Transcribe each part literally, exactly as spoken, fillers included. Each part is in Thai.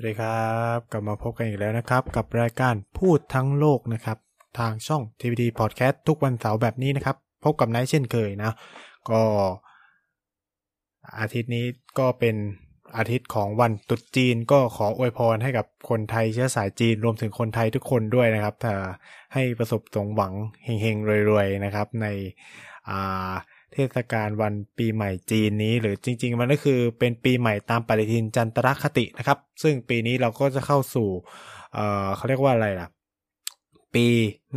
สวัสดีครับกลับมาพบกันอีกแล้วนะครับกับรายการพูดทั้งโลกนะครับทางช่อง ที วี ดี Podcast ทุกวันเสาร์แบบนี้นะครับพบกับไนท์เช่นเคยนะก็อาทิตย์นี้ก็เป็นอาทิตย์ของวันตรุษจีนก็ขออวยพรให้กับคนไทยเชื้อสายจีนรวมถึงคนไทยทุกคนด้วยนะครับให้ประสบสมหวังเฮงๆรวยๆนะครับในอ่าเทศกาลวันปีใหม่จีนนี้หรือจริงๆมันก็คือเป็นปีใหม่ตามปฏิทินจันทรคตินะครับซึ่งปีนี้เราก็จะเข้าสู่เอ่อเขาเรียกว่าอะไรล่ะปี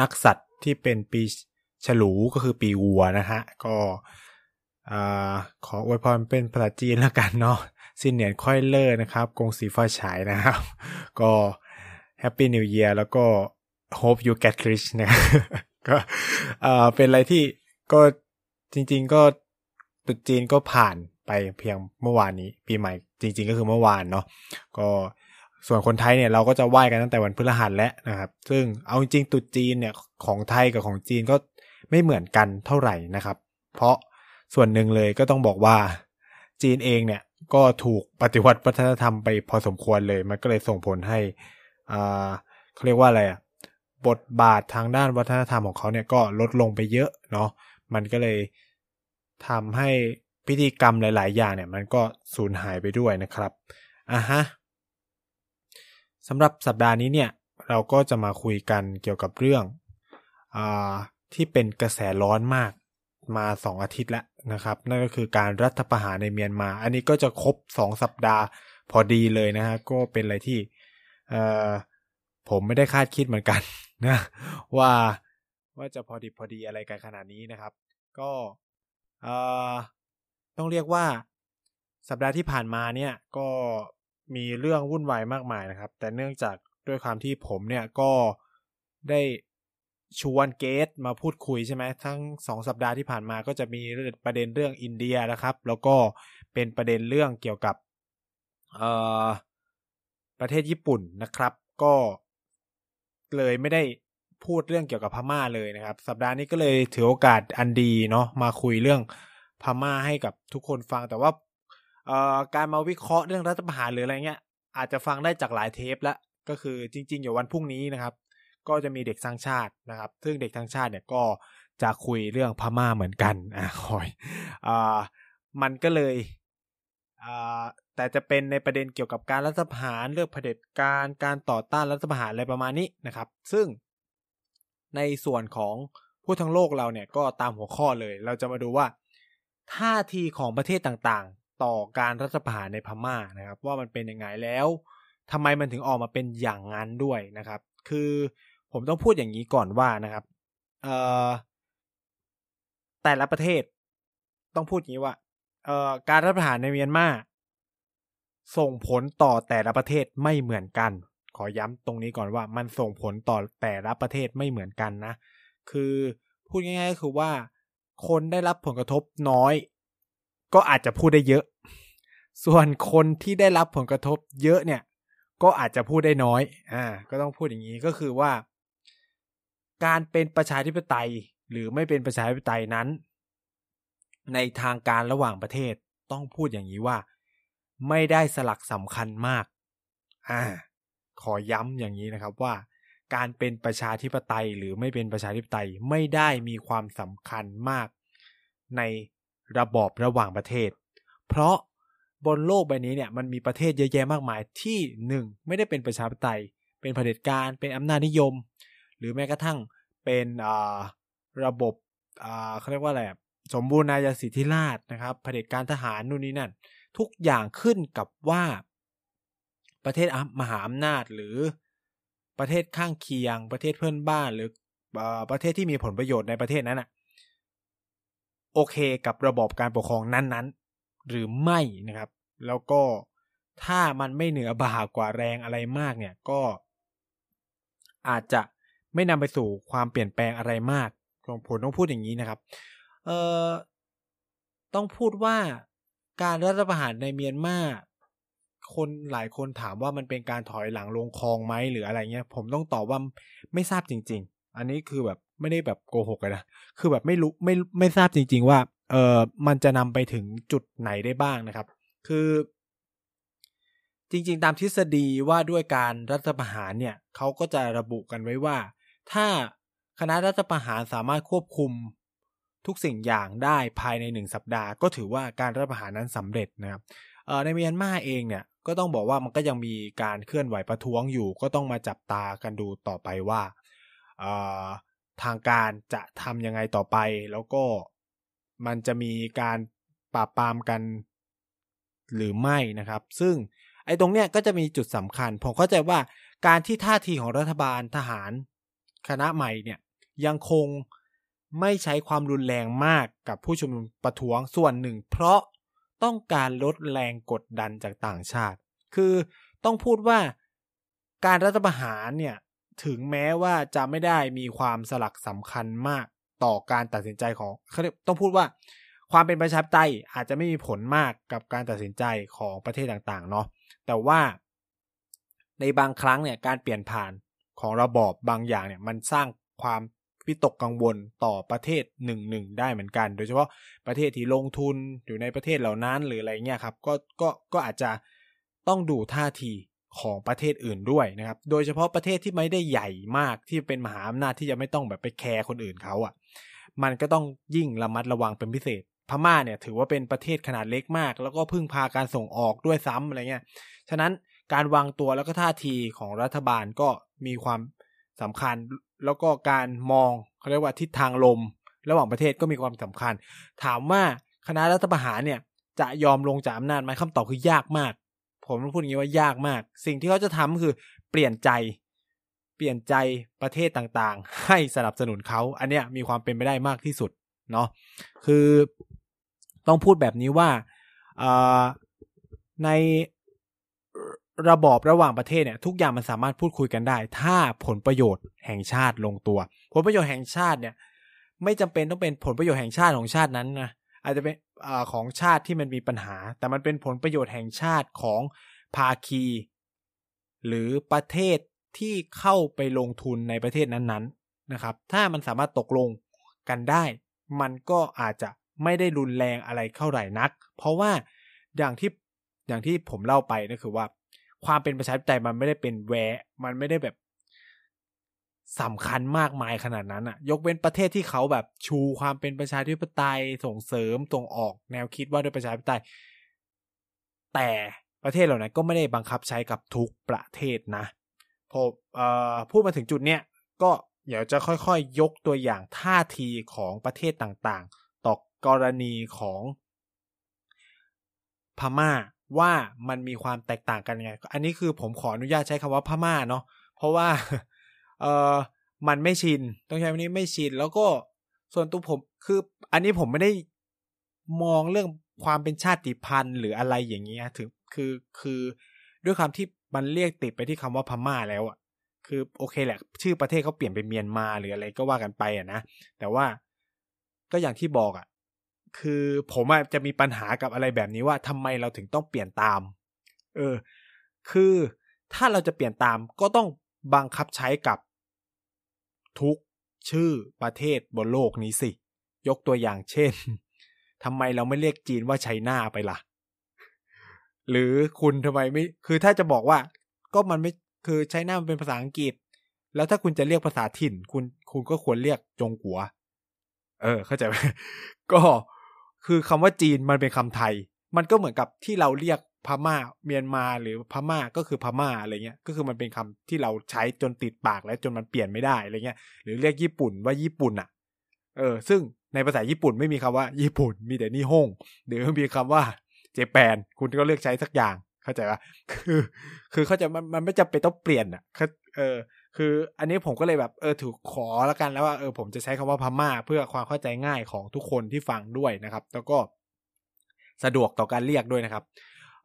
นักษัตริย์ที่เป็นปีฉลูก็คือปีวัวนะฮะก็เอ่อขออวยพรเป็นภาษาจีนแล้วกันเนาะซินเหนียนค่อยเล่อนะครับกงสีฟ้าฉายนะครับก็แฮปปี้นิวเยียร์แล้วก็ hope you get rich นะก็เอ่อเป็นอะไรที่ก็จริงๆก็ตรุษจีนก็ผ่านไปเพียงเมื่อวานนี้ปีใหม่จริงๆก็คือเมื่อวานเนาะก็ส่วนคนไทยเนี่ยเราก็จะไหว้กันตั้งแต่วันพฤหัสแล้วนะครับซึ่งเอาจริงๆตรุษจีนเนี่ยของไทยกับของจีนก็ไม่เหมือนกันเท่าไหร่นะครับเพราะส่วนหนึ่งเลยก็ต้องบอกว่าจีนเองเนี่ยก็ถูกปฏิวัติวัฒนธรรมไปพอสมควรเลยมันก็เลยส่งผลให้อ่าเขาเรียกว่าอะไรอ่ะบทบาททางด้านวัฒนธรรมของเขาเนี่ยก็ลดลงไปเยอะเนาะมันก็เลยทำให้พิธีกรรมหลายๆอย่างเนี่ยมันก็สูญหายไปด้วยนะครับอ่ะฮะสำหรับสัปดาห์นี้เนี่ยเราก็จะมาคุยกันเกี่ยวกับเรื่องอ่าที่เป็นกระแสร้อนมากมาสองอาทิตย์แล้วนะครับนั่นก็คือการรัฐประหารในเมียนมาอันนี้ก็จะครบสองสัปดาห์พอดีเลยนะฮะก็เป็นอะไรที่เอ่อผมไม่ได้คาดคิดเหมือนกันนะว่าว่าจะพอดีพอดีอะไรกันขนาดนี้นะครับก็เอ่อต้องเรียกว่าสัปดาห์ที่ผ่านมาเนี่ยก็มีเรื่องวุ่นวายมากมายนะครับแต่เนื่องจากด้วยความที่ผมเนี่ยก็ได้ชวนเกสต์มาพูดคุยใช่ไหมทั้งสองสัปดาห์ที่ผ่านมาก็จะมีประเด็นเรื่องอินเดียนะครับแล้วก็เป็นประเด็นเรื่องเกี่ยวกับเอ่อประเทศญี่ปุ่นนะครับก็เลยไม่ได้พูดเรื่องเกี่ยวกับพม่าเลยนะครับสัปดาห์นี้ก็เลยถือโอกาสอันดีเนาะมาคุยเรื่องพม่าให้กับทุกคนฟังแต่ว่าเอ่อการมาวิเคราะห์เรื่องรัฐประหารหรืออะไรเงี้ยอาจจะฟังได้จากหลายเทปแล้วก็คือจริงๆอยู่วันพรุ่งนี้นะครับก็จะมีเด็กสร้างชาตินะครับซึ่งเด็กสร้างชาติเนี่ยก็จะคุยเรื่องพม่าเหมือนกันอ่ะคอยอ่ามันก็เลยอ่าแต่จะเป็นในประเด็นเกี่ยวกับการรัฐประหารเรื่องเผด็จการการต่อต้านรัฐประหารอะไรประมาณนี้นะครับซึ่งในส่วนของผู้ทั้งโลกเราเนี่ยก็ตามหัวข้อเลยเราจะมาดูว่าท่าทีของประเทศต่างๆต่อการรัฐประหารในพม่านะครับว่ามันเป็นยังไงแล้วทำไมมันถึงออกมาเป็นอย่างนั้นด้วยนะครับคือผมต้องพูดอย่างนี้ก่อนว่านะครับเอ่อแต่ละประเทศต้องพูดอย่างนี้ว่าเอ่อการรัฐประหารในเมียนมาส่งผลต่อแต่ละประเทศไม่เหมือนกันขอย้ำตรงนี้ก่อนว่ามันส่งผลต่อแต่ละประเทศไม่เหมือนกันนะคือพูดง่ายๆก็คือว่าคนได้รับผลกระทบน้อยก็อาจจะพูดได้เยอะส่วนคนที่ได้รับผลกระทบเยอะเนี่ยก็อาจจะพูดได้น้อยอ่าก็ต้องพูดอย่างนี้ก็คือว่าการเป็นประชาธิปไตยหรือไม่เป็นประชาธิปไตยนั้นในทางการระหว่างประเทศต้องพูดอย่างนี้ว่าไม่ได้สลักสำคัญมากอ่าขอย้ำอย่างนี้นะครับว่าการเป็นประชาธิปไตยหรือไม่เป็นประชาธิปไตยไม่ได้มีความสำคัญมากในระบอบระหว่างประเทศเพราะบนโลกใบนี้เนี่ยมันมีประเทศเยอะแยะมากมายที่หนึ่งไม่ได้เป็นประชาธิปไตยเป็นเผด็จการเป็นอำนาจนิยมหรือแม้กระทั่งเป็นอ่าระบบอ่าเขาเรียกว่าอะไรสมบูรณาญาสิทธิราชย์นะครับเผด็จการทหารนู่นนี่นั่นทุกอย่างขึ้นกับว่าประเทศมหาอำนาจหรือประเทศข้างเคียงประเทศเพื่อนบ้านหรือประเทศที่มีผลประโยชน์ในประเทศนั้นน่ะโอเคกับระบอบการปกครองนั้นๆหรือไม่นะครับ แล้วก็ถ้ามันไม่เหนือบ่ากว่าแรงอะไรมากเนี่ยก็อาจจะไม่นำไปสู่ความเปลี่ยนแปลงอะไรมากผมต้องพูดอย่างนี้นะครับเอ่อต้องพูดว่าการรัฐประหารในเมียนมาคนหลายคนถามว่ามันเป็นการถอยหลังลงคลองไหมหรืออะไรเงี้ยผมต้องตอบว่าไม่ทราบจริงๆอันนี้คือแบบไม่ได้แบบโกหกเลยนะคือแบบไม่รู้ไม่ไม่ทราบจริงๆว่าเออมันจะนำไปถึงจุดไหนได้บ้างนะครับคือจริงๆตามทฤษฎีว่าด้วยการรัฐประหารเนี่ยเขาก็จะระบุกันไว้ว่าถ้าคณะรัฐประหารสามารถควบคุมทุกสิ่งอย่างได้ภายในหนึ่งสัปดาห์ก็ถือว่าการรัฐประหารนั้นสำเร็จนะครับในเมียนมาเองเนี่ยก็ต้องบอกว่ามันก็ยังมีการเคลื่อนไหวประท้วงอยู่ก็ต้องมาจับตากันดูต่อไปว่าทางการจะทำยังไงต่อไปแล้วก็มันจะมีการปราบปรามกันหรือไม่นะครับซึ่งไอ้ตรงเนี้ยก็จะมีจุดสำคัญผมเข้าใจว่าการที่ท่าทีของรัฐบาลทหารคณะใหม่เนี่ยยังคงไม่ใช้ความรุนแรงมากกับผู้ชุมนุมประท้วงส่วนหนึ่งเพราะต้องการลดแรงกดดันจากต่างชาติคือต้องพูดว่าการรัฐประหารเนี่ยถึงแม้ว่าจะไม่ได้มีความสลักสำคัญมากต่อการตัดสินใจของต้องพูดว่าความเป็นประชาธิปไตยอาจจะไม่มีผลมากกับการตัดสินใจของประเทศต่างๆเนาะแต่ว่าในบางครั้งเนี่ยการเปลี่ยนผ่านของระบอบบางอย่างเนี่ยมันสร้างความวิตกกังวลต่อประเทศหนึ่งหนึ่งได้เหมือนกันโดยเฉพาะประเทศที่ลงทุนอยู่ในประเทศเหล่านั้นหรืออะไรเงี้ยครับก็ก็ก็อาจจะต้องดูท่าทีของประเทศอื่นด้วยนะครับโดยเฉพาะประเทศที่ไม่ได้ใหญ่มากที่เป็นมหาอำนาจที่จะไม่ต้องแบบไปแคร์คนอื่นเขาอ่ะมันก็ต้องยิ่งระมัดระวังเป็นพิเศษพม่าเนี่ยถือว่าเป็นประเทศขนาดเล็กมากแล้วก็พึ่งพาการส่งออกด้วยซ้ำอะไรเงี้ยฉะนั้นการวางตัวแล้วก็ท่าทีของรัฐบาลก็มีความสำคัญแล้วก็การมองเขาเรียกว่าทิศทางลมระหว่างประเทศก็มีความสำคัญถามว่าคณะรัฐประหารเนี่ยจะยอมลงจากอำนาจไหมคำตอบคือยากมากผมต้องพูดอย่างนี้ว่ายากมากสิ่งที่เขาจะทำคือเปลี่ยนใจเปลี่ยนใจประเทศต่างๆให้สนับสนุนเขาอันเนี้ยมีความเป็นไปได้มากที่สุดเนาะคือต้องพูดแบบนี้ว่าในระบอบระหว่างประเทศเนี่ยทุกอย่างมันสามารถพูดคุยกันได้ถ้าผลประโยชน์แห่งชาติลงตัวผลประโยชน์แห่งชาติเนี่ยไม่จำเป็นต้องเป็นผลประโยชน์แห่งชาติของชาตินั้นนะอาจจะเป็นของชาติที่มันมีปัญหาแต่มันเป็นผลประโยชน์แห่งชาติของภาคีหรือประเทศที่เข้าไปลงทุนในประเทศนั้นๆนะครับถ้ามันสามารถตกลงกันได้มันก็อาจจะไม่ได้รุนแรงอะไรเท่าไหร่นักเพราะว่าอย่างที่อย่างที่ผมเล่าไปก็คือว่าความเป็นประชาธิปไตยมันไม่ได้เป็นแวะมันไม่ได้แบบสำคัญมากมายขนาดนั้นอ่ะยกเว้นประเทศที่เขาแบบชูความเป็นประชาธิปไตยส่งเสริมส่งออกแนวคิดว่าด้วยประชาธิปไตยแต่ประเทศเหล่านั้นก็ไม่ได้บังคับใช้กับทุกประเทศนะพอเอ่อพูดมาถึงจุดเนี้ยก็เดี๋ยวจะค่อยๆยกตัวอย่างท่าทีของประเทศต่างๆต่อกรณีของพม่าว่ามันมีความแตกต่างกันยังไงอันนี้คือผมขออนุญาตใช้คำว่าพม่าเนาะเพราะว่าเออมันไม่ชินต้องใช้คำนี้ไม่ชินแล้วก็ส่วนตัวผมคืออันนี้ผมไม่ได้มองเรื่องความเป็นชาติพันธุ์หรืออะไรอย่างเงี้ยถึงคือคือด้วยคำที่มันเรียกติดไปที่คำว่าพม่าแล้วอ่ะคือโอเคแหละชื่อประเทศเขาเปลี่ยนเป็นเมียนมาหรืออะไรก็ว่ากันไปอ่ะนะแต่ว่าก็อย่างที่บอกอ่ะคือผมอาจจะมีปัญหากับอะไรแบบนี้ว่าทำไมเราถึงต้องเปลี่ยนตามเออคือถ้าเราจะเปลี่ยนตามก็ต้องบังคับใช้กับทุกชื่อประเทศบนโลกนี้สิยกตัวอย่างเช่นทำไมเราไม่เรียกจีนว่าไชน่าไปล่ะหรือคุณทำไมไม่คือถ้าจะบอกว่าก็มันไม่คือไชน่ามันเป็นภาษาอังกฤษแล้วถ้าคุณจะเรียกภาษาถิ่นคุณคุณก็ควรเรียกจงกัวเออเข้าใจไหมก็คือคำว่าจีนมันเป็นคำไทยมันก็เหมือนกับที่เราเรียกพม่าเมียนมาหรือพม่าก็คือพม่าอะไรเงี้ยก็คือมันเป็นคำที่เราใช้จนติดปากแล้วจนมันเปลี่ยนไม่ได้อะไรเงี้ยหรือเรียกญี่ปุ่นว่าญี่ปุ่นอ่ะเออซึ่งในภาษาญี่ปุ่นไม่มีคำว่าญี่ปุ่นมีแต่นิฮงหรือมีคำว่าเจแปนคุณก็เลือกใช้สักอย่างเข้าใจป่ะคือคือเข้าใจมันมันไม่จำเป็นต้องเปลี่ยนอ่ะเออคืออันนี้ผมก็เลยแบบเออถือขอแล้วกันแล้วว่าเออผมจะใช้คำว่าพม่าเพื่อความเข้าใจง่ายของทุกคนที่ฟังด้วยนะครับแล้วก็สะดวกต่อการเรียกด้วยนะครับ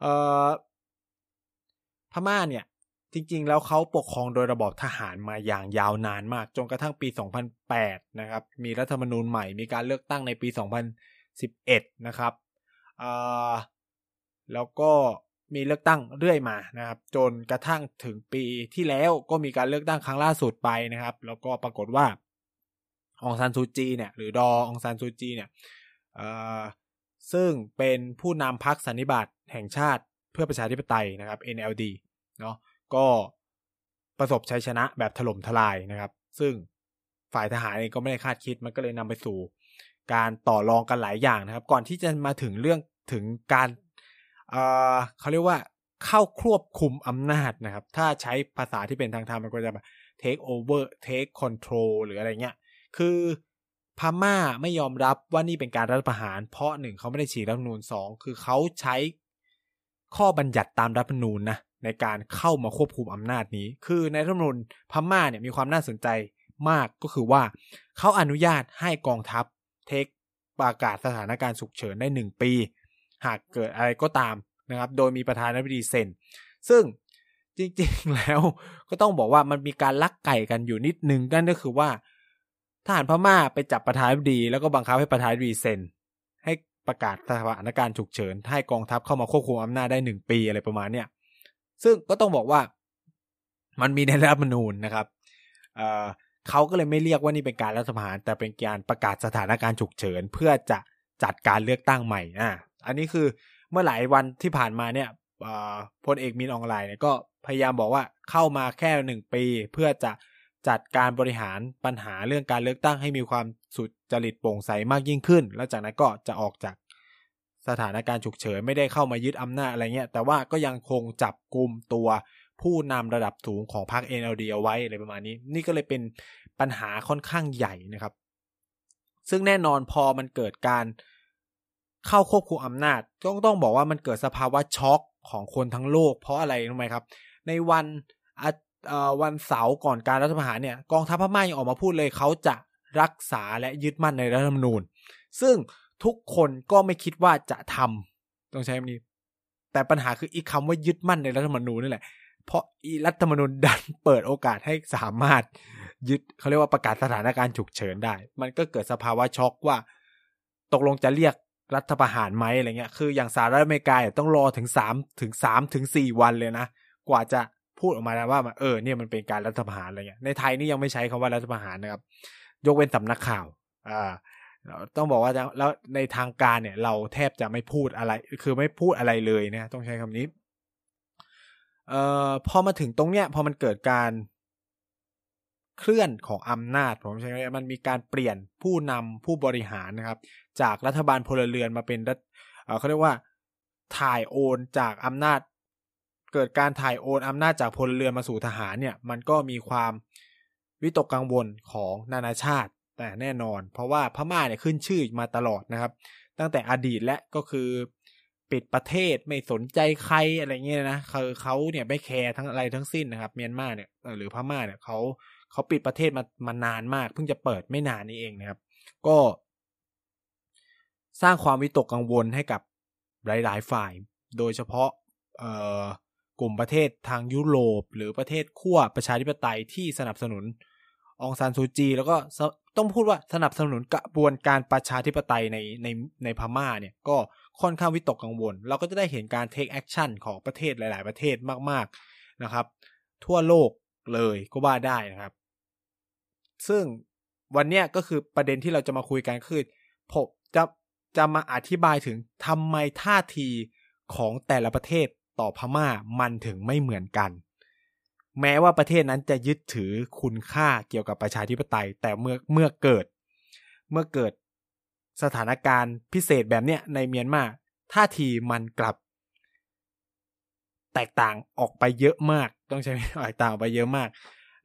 เอ่อพม่าเนี่ยจริงๆแล้วเขาปกครองโดยระบอบทหารมาอย่างยาวนานมากจนกระทั่งปีสองพันแปดนะครับมีรัฐธรรมนูญใหม่มีการเลือกตั้งในปีสองพันสิบเอ็ดนะครับเอ่อแล้วก็มีเลือกตั้งเรื่อยมานะครับจนกระทั่งถึงปีที่แล้วก็มีการเลือกตั้งครั้งล่าสุดไปนะครับแล้วก็ปรากฏว่าอองซานซูจีเนี่ยหรือดออองซานซูจีเนี่ยเอ่อซึ่งเป็นผู้นำพรรคสันนิบาตแห่งชาติเพื่อประชาธิปไตยนะครับ เอ็น แอล ดี เนาะก็ประสบชัยชนะแบบถล่มทลายนะครับซึ่งฝ่ายทหารเองก็ไม่ได้คาดคิดมันก็เลยนำไปสู่การต่อรองกันหลายอย่างนะครับก่อนที่จะมาถึงเรื่องถึงการเอ่อเขาเรียกว่าเข้าควบคุมอำนาจนะครับถ้าใช้ภาษาที่เป็นทางธรรมมันก็จะแบบ take over take control หรืออะไรเงี้ยคือพม่าไม่ยอมรับว่านี่เป็นการรัฐประหารเพราะหนึ่งเขาไม่ได้ฉีกรัฐธรรมนูญสองคือเขาใช้ข้อบัญญัติตามรัฐธรรมนูญนะในการเข้ามาควบคุมอำนาจนี้คือในรัฐธรรมนูญพม่าเนี่ยมีความน่าสนใจมากก็คือว่าเขาอนุญาตให้กองทัพเทคประกาศสถานการณ์ฉุกเฉินได้หนึ่งปีหากเกิดอะไรก็ตามนะครับโดยมีประธานาธิบดีเซ็นซึ่งจริงๆแล้วก็ต้องบอกว่ามันมีการลักไก่กันอยู่นิดนึงนั่นก็คือว่าทหารพม่าไปจับประธานาธิบดีแล้วก็บังคับให้ประธานาธิบดีเซ็นให้ประกาศสถานการณ์ฉุกเฉินให้กองทัพเข้ามาควบคุมอำนาจได้หนึ่งปีอะไรประมาณเนี้ยซึ่งก็ต้องบอกว่ามันมีในรัฐธรรมนูญนะครับเอ่อเขาก็เลยไม่เรียกว่านี่เป็นการรัฐประหารแต่เป็นการประกาศสถานการณ์ฉุกเฉินเพื่อจะจัดการเลือกตั้งใหม่อ่ะอันนี้คือเมื่อหลายวันที่ผ่านมาเนี่ยเอ่อพลเอกมินอองไลน์เนี่ยก็พยายามบอกว่าเข้ามาแค่หนึ่งปีเพื่อจะจัดการบริหารปัญหาเรื่องการเลือกตั้งให้มีความสุจริตโปร่งใสมากยิ่งขึ้นแล้วจากนั้นก็จะออกจากสถานการณ์ฉุกเฉินไม่ได้เข้ามายึดอำนาจอะไรเงี้ยแต่ว่าก็ยังคงจับกุมตัวผู้นำระดับสูงของพรรค เอ็น แอล ดี เอาไว้อะไรประมาณนี้นี่ก็เลยเป็นปัญหาค่อนข้างใหญ่นะครับซึ่งแน่นอนพอมันเกิดการเข้าควบคุมอำนาจก็ต้องบอกว่ามันเกิดสภาวะช็อกของคนทั้งโลกเพราะอะไรรู้ไหมครับในวันวันเสาร์ก่อนการรัฐประหารเนี่ยกองทัพพม่ายังออกมาพูดเลยเขาจะรักษาและยึดมั่นในรัฐธรรมนูญซึ่งทุกคนก็ไม่คิดว่าจะทำต้องใช้คำนี้แต่ปัญหาคืออีกคำว่ายึดมั่นในรัฐธรรมนูญนี่แหละเพราะอีรัฐธรรมนูญดันเปิดโอกาสให้สามารถยึดเขาเรียกว่าประกาศสถานการณ์ฉุกเฉินได้มันก็เกิดสภาวะช็อกว่าตกลงจะเรียกรัฐประหารไหมอะไรเงี้ยคืออย่างสหรัฐอเมริกาต้องรอถึง3ถึง3ถึง4วันเลยนะกว่าจะพูดออกมาแล้วว่าเออเนี่ยมันเป็นการรัฐประหารอะไรเงี้ยในไทยนี่ยังไม่ใช้คำว่ารัฐประหารนะครับยกเว้นสำนักข่าวอ่าต้องบอกว่าแล้วในทางการเนี่ยเราแทบจะไม่พูดอะไรคือไม่พูดอะไรเลยนะต้องใช้คำนี้เอ่อพอมาถึงตรงเนี้ยพอมันเกิดการเคลื่อนของอำนาจผมใช้คำนี้มันมีการเปลี่ยนผู้นำผู้บริหารนะครับจากรัฐบาลพลเรือนมาเป็นรัฐเอ่อเขาเรียกว่าถ่ายโอนจากอำนาจเกิดการถ่ายโอนอำนาจจากพลเรือนมาสู่ทหารเนี่ยมันก็มีความวิตกกังวลของนานาชาติแต่แน่นอนเพราะว่าพม่าเนี่ยขึ้นชื่อมาตลอดนะครับตั้งแต่อดีตและก็คือปิดประเทศไม่สนใจใครอะไรเงี้ยนะคือเขาเนี่ยไม่แคร์ทั้งอะไรทั้งสิ้นนะครับเมียนมาเนี่ยหรือพม่าเนี่ยเขาเขาปิดประเทศมามานานมากเพิ่งจะเปิดไม่นานนี้เองนะครับก็สร้างความวิตกกังวลให้กับหลายๆฝ่ายโดยเฉพาะเอ่อกลุ่มประเทศทางยุโรปหรือประเทศขั้วประชาธิปไตยที่สนับสนุนอองซานซูจีแล้วก็ต้องพูดว่าสนับสนุนกระบวนการประชาธิปไตยในในในพม่าเนี่ยก็ค่อนข้างวิตกกังวลเราก็จะได้เห็นการเทคแอคชั่นของประเทศหลายๆประเทศมากๆนะครับทั่วโลกเลยก็ว่าได้นะครับซึ่งวันเนี้ยก็คือประเด็นที่เราจะมาคุยกันคือผมจะจะมาอธิบายถึงทำไมท่าทีของแต่ละประเทศต่อพม่ามันถึงไม่เหมือนกันแม้ว่าประเทศนั้นจะยึดถือคุณค่าเกี่ยวกับประชาธิปไตยแต่เมื่อเมื่อเกิดเมื่อเกิดสถานการณ์พิเศษแบบเนี้ยในเมียนมาท่าทีมันกลับแตกต่างออกไปเยอะมากต้องใช้แตกต่างออกไปเยอะมาก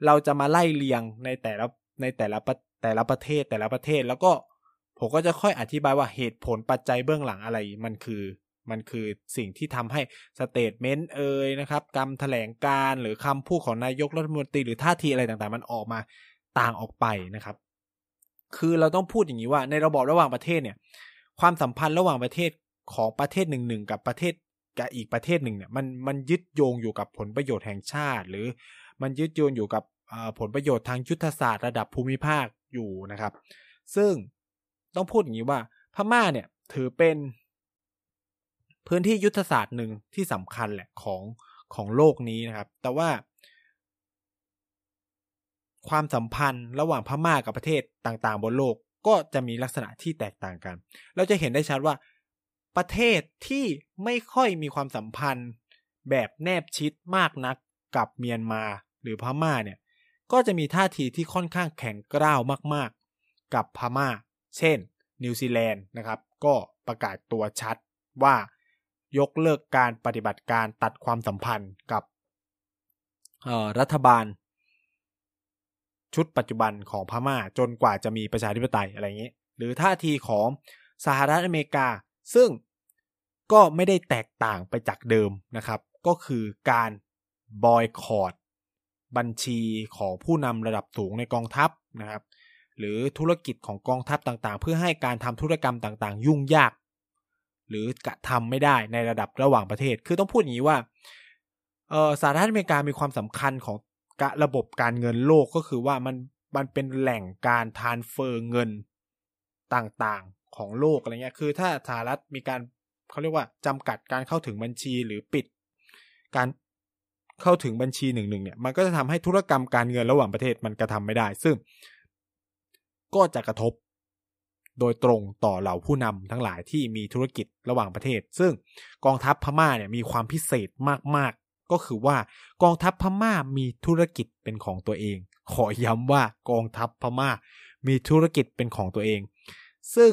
เราจะมาไล่เรียงในแต่ละในแต่ละแต่ละประเทศแต่ละประเทศแล้วก็ผมก็จะค่อยอธิบายว่าเหตุผลปัจจัยเบื้องหลังอะไรมันคือมันคือสิ่งที่ทำให้สเตทเมนต์เอ่ยนะครับคำแถลงการหรือคำพูดของนายกรัฐมนตรีหรือท่าทีอะไรต่างๆมันออกมาต่างออกไปนะครับคือเราต้องพูดอย่างนี้ว่าในระบอบระหว่างประเทศเนี่ยความสัมพันธ์ระหว่างประเทศของประเทศหนึ่งๆกับประเทศ กับอีกประเทศหนึ่งเนี่ยมันมันยึดโยงอยู่กับผลประโยชน์แห่งชาติหรือมันยึดโยงอยู่กับผลประโยชน์ทางยุทธศาสตร์ระดับภูมิภาคอยู่นะครับซึ่งต้องพูดอย่างนี้ว่าพม่าเนี่ยถือเป็นพื้นที่ยุทธศาสตร์หนึ่งที่สำคัญแหละของของโลกนี้นะครับแต่ว่าความสัมพันธ์ระหว่างพม่ากับประเทศต่างๆบนโลกก็จะมีลักษณะที่แตกต่างกันเราจะเห็นได้ชัดว่าประเทศที่ไม่ค่อยมีความสัมพันธ์แบบแนบชิดมากนักกับเมียนมาหรือพม่าเนี่ยก็จะมีท่าทีที่ค่อนข้างแข็งกร้าวมากๆกับพม่าเช่นนิวซีแลนด์นะครับก็ประกาศตัวชัดว่ายกเลิกการปฏิบัติการตัดความสัมพันธ์กับรัฐบาลชุดปัจจุบันของพม่าจนกว่าจะมีประชาธิปไตยอะไรอย่างนี้หรือท่าทีของสหรัฐอเมริกาซึ่งก็ไม่ได้แตกต่างไปจากเดิมนะครับก็คือการบอยคอตบัญชีของผู้นำระดับสูงในกองทัพนะครับหรือธุรกิจของกองทัพต่างๆเพื่อให้การทำธุรกรรมต่างๆยุ่งยากหรือกระทำไม่ได้ในระดับระหว่างประเทศคือต้องพูดอย่างนี้ว่าเอ่อสหรัฐอเมริกามีความสำคัญของระบบการเงินโลกก็คือว่ามันมันเป็นแหล่งการทรานสเฟอร์เงินต่างๆของโลกอะไรเงี้ยคือถ้าสหรัฐมีการเขาเรียกว่าจำกัดการเข้าถึงบัญชีหรือปิดการเข้าถึงบัญชีหนึ่งหนึ่งเนี่ยมันก็จะทำให้ธุรกรรมการเงินระหว่างประเทศมันกระทำไม่ได้ซึ่งก็จะกระทบโดยตรงต่อเหล่าผู้นำทั้งหลายที่มีธุรกิจระหว่างประเทศซึ่งกองทัพพม่าเนี่ยมีความพิเศษมากๆก็คือว่ากองทัพพม่ามีธุรกิจเป็นของตัวเองขอย้ำว่ากองทัพพม่ามีธุรกิจเป็นของตัวเองซึ่ง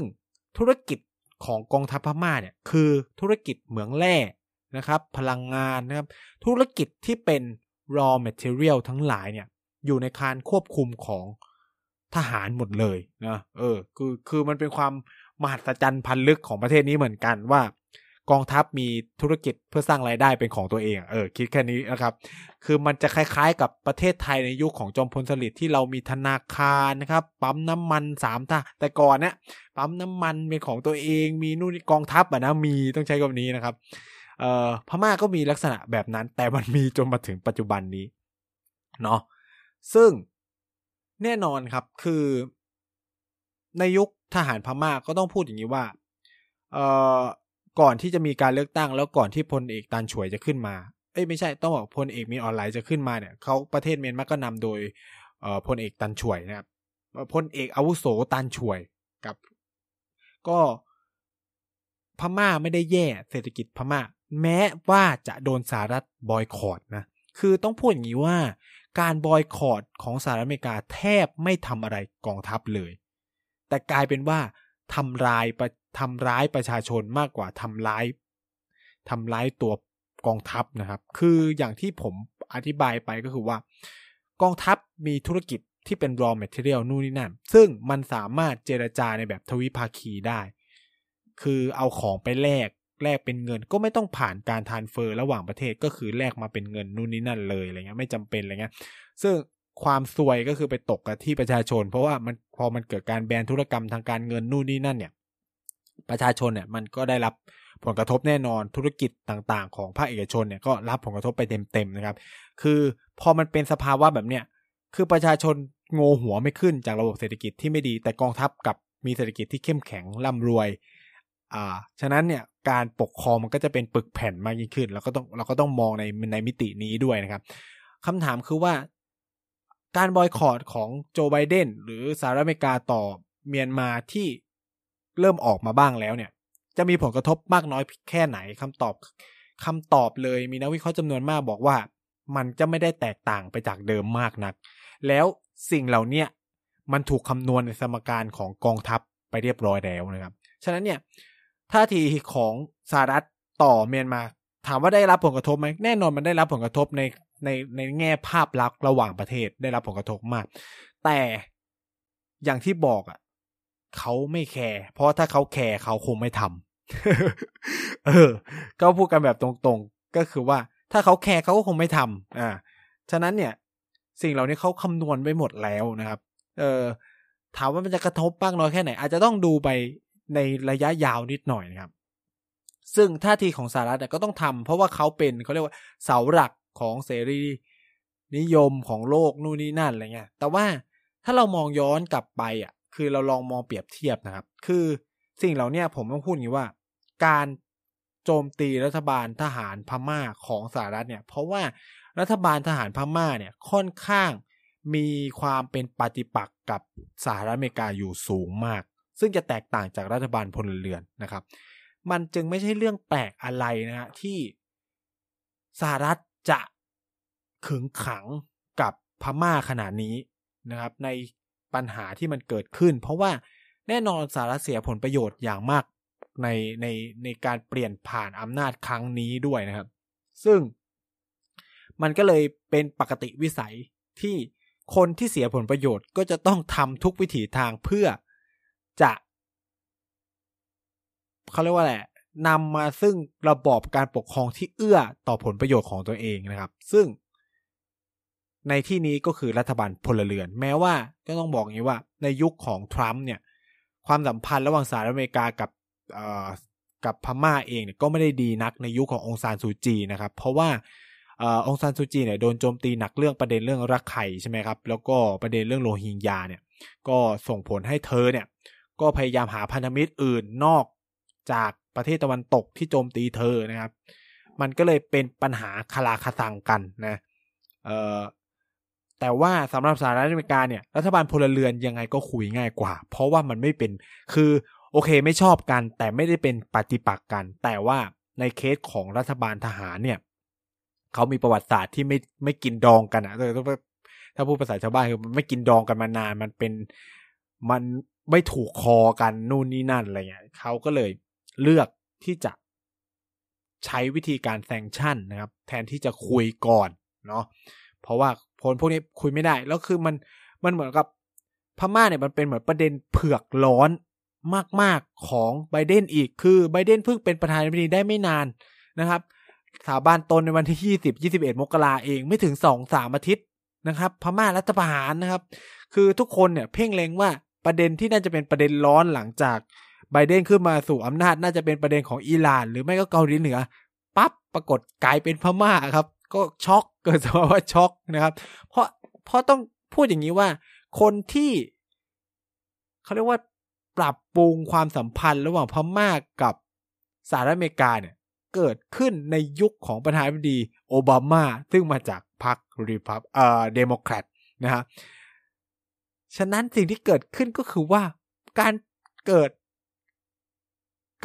ธุรกิจของกองทัพพม่าเนี่ยคือธุรกิจเหมืองแร่นะครับพลังงานนะครับธุรกิจที่เป็น raw material ทั้งหลายเนี่ยอยู่ในการควบคุมของทหารหมดเลยนะเออคือคือมันเป็นความมหัศจรรย์พันลึกของประเทศนี้เหมือนกันว่ากองทัพมีธุรกิจเพื่อสร้างรายได้เป็นของตัวเองเออคิดแค่นี้นะครับคือมันจะคล้ายๆกับประเทศไทยในยุค ของจอมพลสฤษดิ์ที่เรามีธนาคารนะครับปั๊มน้ำมันสามตาแต่ก่อนเนี่ยปั๊มน้ำมันเป็นของตัวเองมีนู่นกองทัพอ่ะนะมีต้องใช้คำนี้นะครับเอ่อพม่าก็มีลักษณะแบบนั้นแต่มันมีจนมาถึงปัจจุบันนี้เนาะซึ่งแน่นอนครับคือในยุคทหารพม่าก็ต้องพูดอย่างนี้ว่าเอ่อก่อนที่จะมีการเลือกตั้งแล้วก่อนที่พลเอกตันฉวยจะขึ้นมาเอ้ยไม่ใช่ต้องบอกพลเอกมีออนไลน์จะขึ้นมาเนี่ยเขาประเทศเมียนมาก็นำโดยเอ่อพลเอกตันฉวยนะครับพลเอกอาวุโสตันฉวยกับก็พม่าไม่ได้แย่เศรษฐกิจพม่าแม้ว่าจะโดนสหรัฐบอยคอตนะคือต้องพูดอย่างนี้ว่าการบอยคอตของสหรัฐอเมริกาแทบไม่ทำอะไรกองทัพเลยแต่กลายเป็นว่าทำลายประทำร้ายประชาชนมากกว่าทำร้ายทำร้ายตัวกองทัพนะครับคืออย่างที่ผมอธิบายไปก็คือว่ากองทัพมีธุรกิจที่เป็น raw material นู่นนี่นั่นซึ่งมันสามารถเจรจาในแบบทวิภาคีได้คือเอาของไปแลกแลกเป็นเงินก็ไม่ต้องผ่านการทรานสเฟอร์ระหว่างประเทศก็คือแลกมาเป็นเงินนู่นนี่นั่นเลยอะไรเงี้ยไม่จำเป็นอะไรเงี้ยซึ่งความซวยก็คือไปตกกับที่ประชาชนเพราะว่ามันพอมันเกิดการแบนธุรกรรมทางการเงินนู่นนี่นั่นเนี่ยประชาชนเนี่ยมันก็ได้รับผลกระทบแน่นอนธุรกิจต่างๆของภาคเอกชนเนี่ยก็รับผลกระทบไปเต็มๆนะครับคือพอมันเป็นสภาวะแบบเนี้ยคือประชาชนโง่หัวไม่ขึ้นจากระบบเศรษฐกิจที่ไม่ดีแต่กองทัพกับมีเศรษฐกิจที่เข้มแข็งร่ำรวยอ่าฉะนั้นเนี่ยการปกครองมันก็จะเป็นปึกแผ่นมากยิ่งขึ้นแล้วก็ต้องเราก็ต้องมองในในมิตินี้ด้วยนะครับคำถามคือว่าการบอยคอตของโจไบเดนหรือสหรัฐอเมริกาต่อเมียนมาที่เริ่มออกมาบ้างแล้วเนี่ยจะมีผลกระทบมากน้อยแค่ไหนคำตอบคำตอบเลยมีนักวิเคราะห์จำนวนมากบอกว่ามันจะไม่ได้แตกต่างไปจากเดิมมากนักแล้วสิ่งเหล่านี้มันถูกคำนวณในสมการของกองทัพไปเรียบร้อยแล้วนะครับฉะนั้นเนี่ยท่าทีของสหรัฐต่อเมียนมาถามว่าได้รับผลกระทบไหมแน่นอนมันได้รับผลกระทบในในในแง่ภาพลักษณ์ระหว่างประเทศได้รับผลกระทบมากแต่อย่างที่บอกอ่ะเขาไม่แคร์เพราะถ้าเขาแคร์เขาคงไม่ทำเออก็พูดกันแบบตรงๆก็คือว่าถ้าเขาแคร์เขาก็คงไม่ทำอ่าฉะนั้นเนี่ยสิ่งเหล่านี้เขาคำนวณไว้หมดแล้วนะครับเออถามว่ามันจะกระทบบ้างน้อยแค่ไหนอาจจะต้องดูไปในระยะยาวนิดหน่อยนะครับ ซึ่งท่าทีของสหรัฐก็ต้องทำเพราะว่าเขาเป็นเขาเรียกว่าเสาหลักของเสรีนิยมของโลกนู่นนี่นั่นอะไรเงี้ยแต่ว่าถ้าเรามองย้อนกลับไปอ่ะคือเราลองมองเปรียบเทียบนะครับคือสิ่งเหล่านี้ผมต้องพูดอย่างนี้ว่าการโจมตีรัฐบาลทหารพม่าของสหรัฐเนี่ยเพราะว่ารัฐบาลทหารพม่าเนี่ยค่อนข้างมีความเป็นปฏิปักษ์กับสหรัฐอเมริกาอยู่สูงมากซึ่งจะแตกต่างจากรัฐบาลพลเรือนนะครับมันจึงไม่ใช่เรื่องแปลกอะไรนะฮะที่สหรัฐจะขึงขังกับพม่าขนาดนี้นะครับในปัญหาที่มันเกิดขึ้นเพราะว่าแน่นอนสหรัฐเสียผลประโยชน์อย่างมากในในในการเปลี่ยนผ่านอำนาจครั้งนี้ด้วยนะครับซึ่งมันก็เลยเป็นปกติวิสัยที่คนที่เสียผลประโยชน์ก็จะต้องทำทุกวิถีทางเพื่อจะเขาเรียกว่าแหละนำมาซึ่งระบอบการปกครองที่เอื้อต่อผลประโยชน์ของตัวเองนะครับซึ่งในที่นี้ก็คือรัฐบาลพลเรือนแม้ว่าก็ต้องบอกอย่างนี้ว่าในยุคของทรัมป์เนี่ยความสัมพันธ์ระหว่างสหรัฐอเมริกากับเอ่อกับพม่าเองเนี่ยก็ไม่ได้ดีนักในยุคขององซานซูจีนะครับเพราะว่าเอ่อองซานซูจีเนี่ยโดนโจมตีหนักเรื่องประเด็นเรื่องรักไข่ใช่มั้ยครับแล้วก็ประเด็นเรื่องโรฮิงญาเนี่ยก็ส่งผลให้เธอเนี่ยก็พยายามหาพันธมิตรอื่นนอกจากประเทศตะวันตกที่โจมตีเธอนะครับมันก็เลยเป็นปัญหาคลาคสังกันนะเอ่อแต่ว่าสำหรับสหรัฐอเมริกาเนี่ยรัฐบาลพลเรือนยังไงก็คุยง่ายกว่าเพราะว่ามันไม่เป็นคือโอเคไม่ชอบกันแต่ไม่ได้เป็นปฏิปักษ์กันแต่ว่าในเคสของรัฐบาลทหารเนี่ยเขามีประวัติศาสตร์ที่ไม่ไม่กินดองกันนะถ้าพูดภาษาชาวบ้านคือมันไม่กินดองกันมานานมันเป็นมันไม่ถูกคอกันนู่นนี่นั่นอะไรเงี้ยเขาก็เลยเลือกที่จะใช้วิธีการแซงชั่นนะครับแทนที่จะคุยก่อนเนาะเพราะว่าคนพวกนี้คุยไม่ได้แล้วคือมันมันเหมือนกับพม่าเนี่ยมันเป็นเหมือนประเด็นเผือกร้อนมากๆของไบเดนอีกคือไบเดนเพิ่งเป็นประธานาธิบดีได้ไม่นานนะครับสถาบันตนในวันที่ยี่สิบ ยี่สิบเอ็ดมกราเองไม่ถึง สองถึงสาม อาทิตย์นะครับพม่ารัฐประหารนะครับคือทุกคนเนี่ยเพ่งเล็งว่าประเด็นที่น่าจะเป็นประเด็นร้อนหลังจากไบเดนขึ้นมาสู่อำนาจน่าจะเป็นประเด็นของอิหร่านหรือไม่ก็เกาหลีเหนือปั๊บปรากฏกลายเป็นพม่าครับก็ช็อกเกิดสภาวะช็อกนะครับเพราะเพราะต้องพูดอย่างนี้ว่าคนที่เขาเรียกว่าปรับปรุงความสัมพันธ์ระหว่างพม่ากับสหรัฐอเมริกาเนี่ยเกิดขึ้นในยุคของประธานาธิบดีโอบามาซึ่งมาจากพรรครีพับเอ่อเดโมแครตนะฮะฉะนั้นสิ่งที่เกิดขึ้นก็คือว่าการเกิด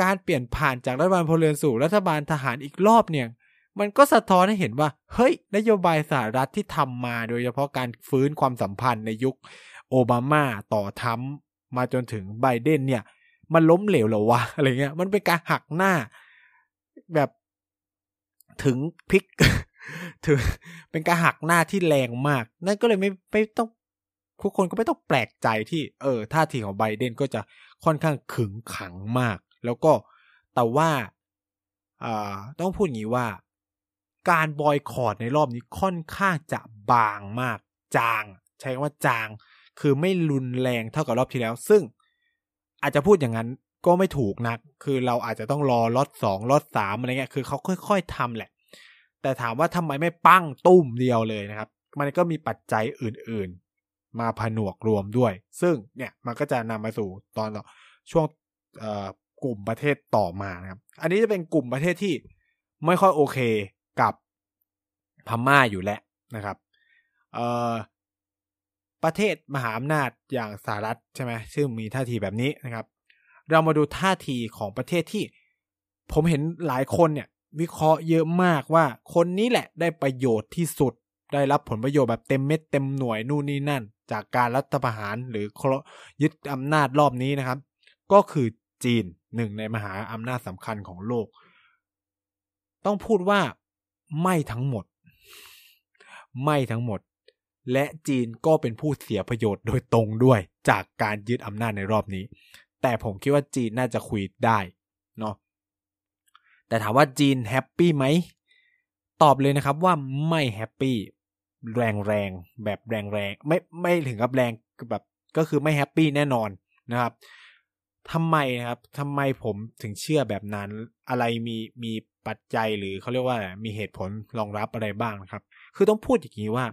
การเปลี่ยนผ่านจากรัฐบาลพลเรือนสู่รัฐบาลทหารอีกรอบเนี่ยมันก็สะท้อนให้เห็นว่าเฮ้ยนโยบายสหรัฐที่ทำมาโดยเฉพาะการฟื้นความสัมพันธ์ในยุคโอบามาต่อทรัมป์มาจนถึงไบเดนเนี่ยมันล้มเหลวเหรอวะอะไรเงี้ยมันเป็นการหักหน้าแบบถึงพลิกถึงเป็นการหักหน้าที่แรงมากนั่นก็เลยไม่ไม่ต้องทุกคนก็ไม่ต้องแปลกใจที่เออท่าทีของไบเดนก็จะค่อนข้างขึงขังมากแล้วก็แต่ว่าอ่าต้องพูดอย่างนี้ว่าการบอยคอตในรอบนี้ค่อนข้างจะบางมากจางใช้คำว่าจางคือไม่รุนแรงเท่ากับรอบที่แล้วซึ่งอาจจะพูดอย่างนั้นก็ไม่ถูกนักคือเราอาจจะต้องรอล็อตสองล็อตสามอะไรเงี้ยคือเขาค่อยๆทำแหละแต่ถามว่าทำไมไม่ปั้งตุ้มเดียวเลยนะครับมันก็มีปัจจัยอื่นๆมาผนวกรวมด้วยซึ่งเนี่ยมันก็จะนำมาสู่ตอนช่วงกลุ่มประเทศต่อมานะครับอันนี้จะเป็นกลุ่มประเทศที่ไม่ค่อยโอเคกับพม่าอยู่แล้วนะครับเอ่อประเทศมหาอำนาจอย่างสหรัฐใช่ไหมซึ่งมีท่าทีแบบนี้นะครับเรามาดูท่าทีของประเทศที่ผมเห็นหลายคนเนี่ยวิเคราะห์เยอะมากว่าคนนี้แหละได้ประโยชน์ที่สุดได้รับผลประโยชน์แบบเต็มเม็ดเต็มหน่วยนู่นนี่นั่นจากการรัฐประหารหรือยึดอำนาจรอบนี้นะครับก็คือจีนหนึ่งในมหาอำนาจสำคัญของโลกต้องพูดว่าไม่ทั้งหมดไม่ทั้งหมดและจีนก็เป็นผู้เสียประโยชน์โดยตรงด้วยจากการยึดอำนาจในรอบนี้แต่ผมคิดว่าจีนน่าจะคุยได้เนาะแต่ถามว่าจีนแฮปปี้ไหมตอบเลยนะครับว่าไม่แฮปปี้แรงๆแบบแรงๆไม่ไม่ถึงกับแรงแบบก็คือไม่แฮปปี้แน่นอนนะครับ ทำไมนะครับทำไมผมถึงเชื่อแบบนั้นอะไรมีมีปัจจัยหรือเขาเรียกว่ามีเหตุผลรองรับอะไรบ้างนะครับคือต้องพูดอย่างนี้ว่า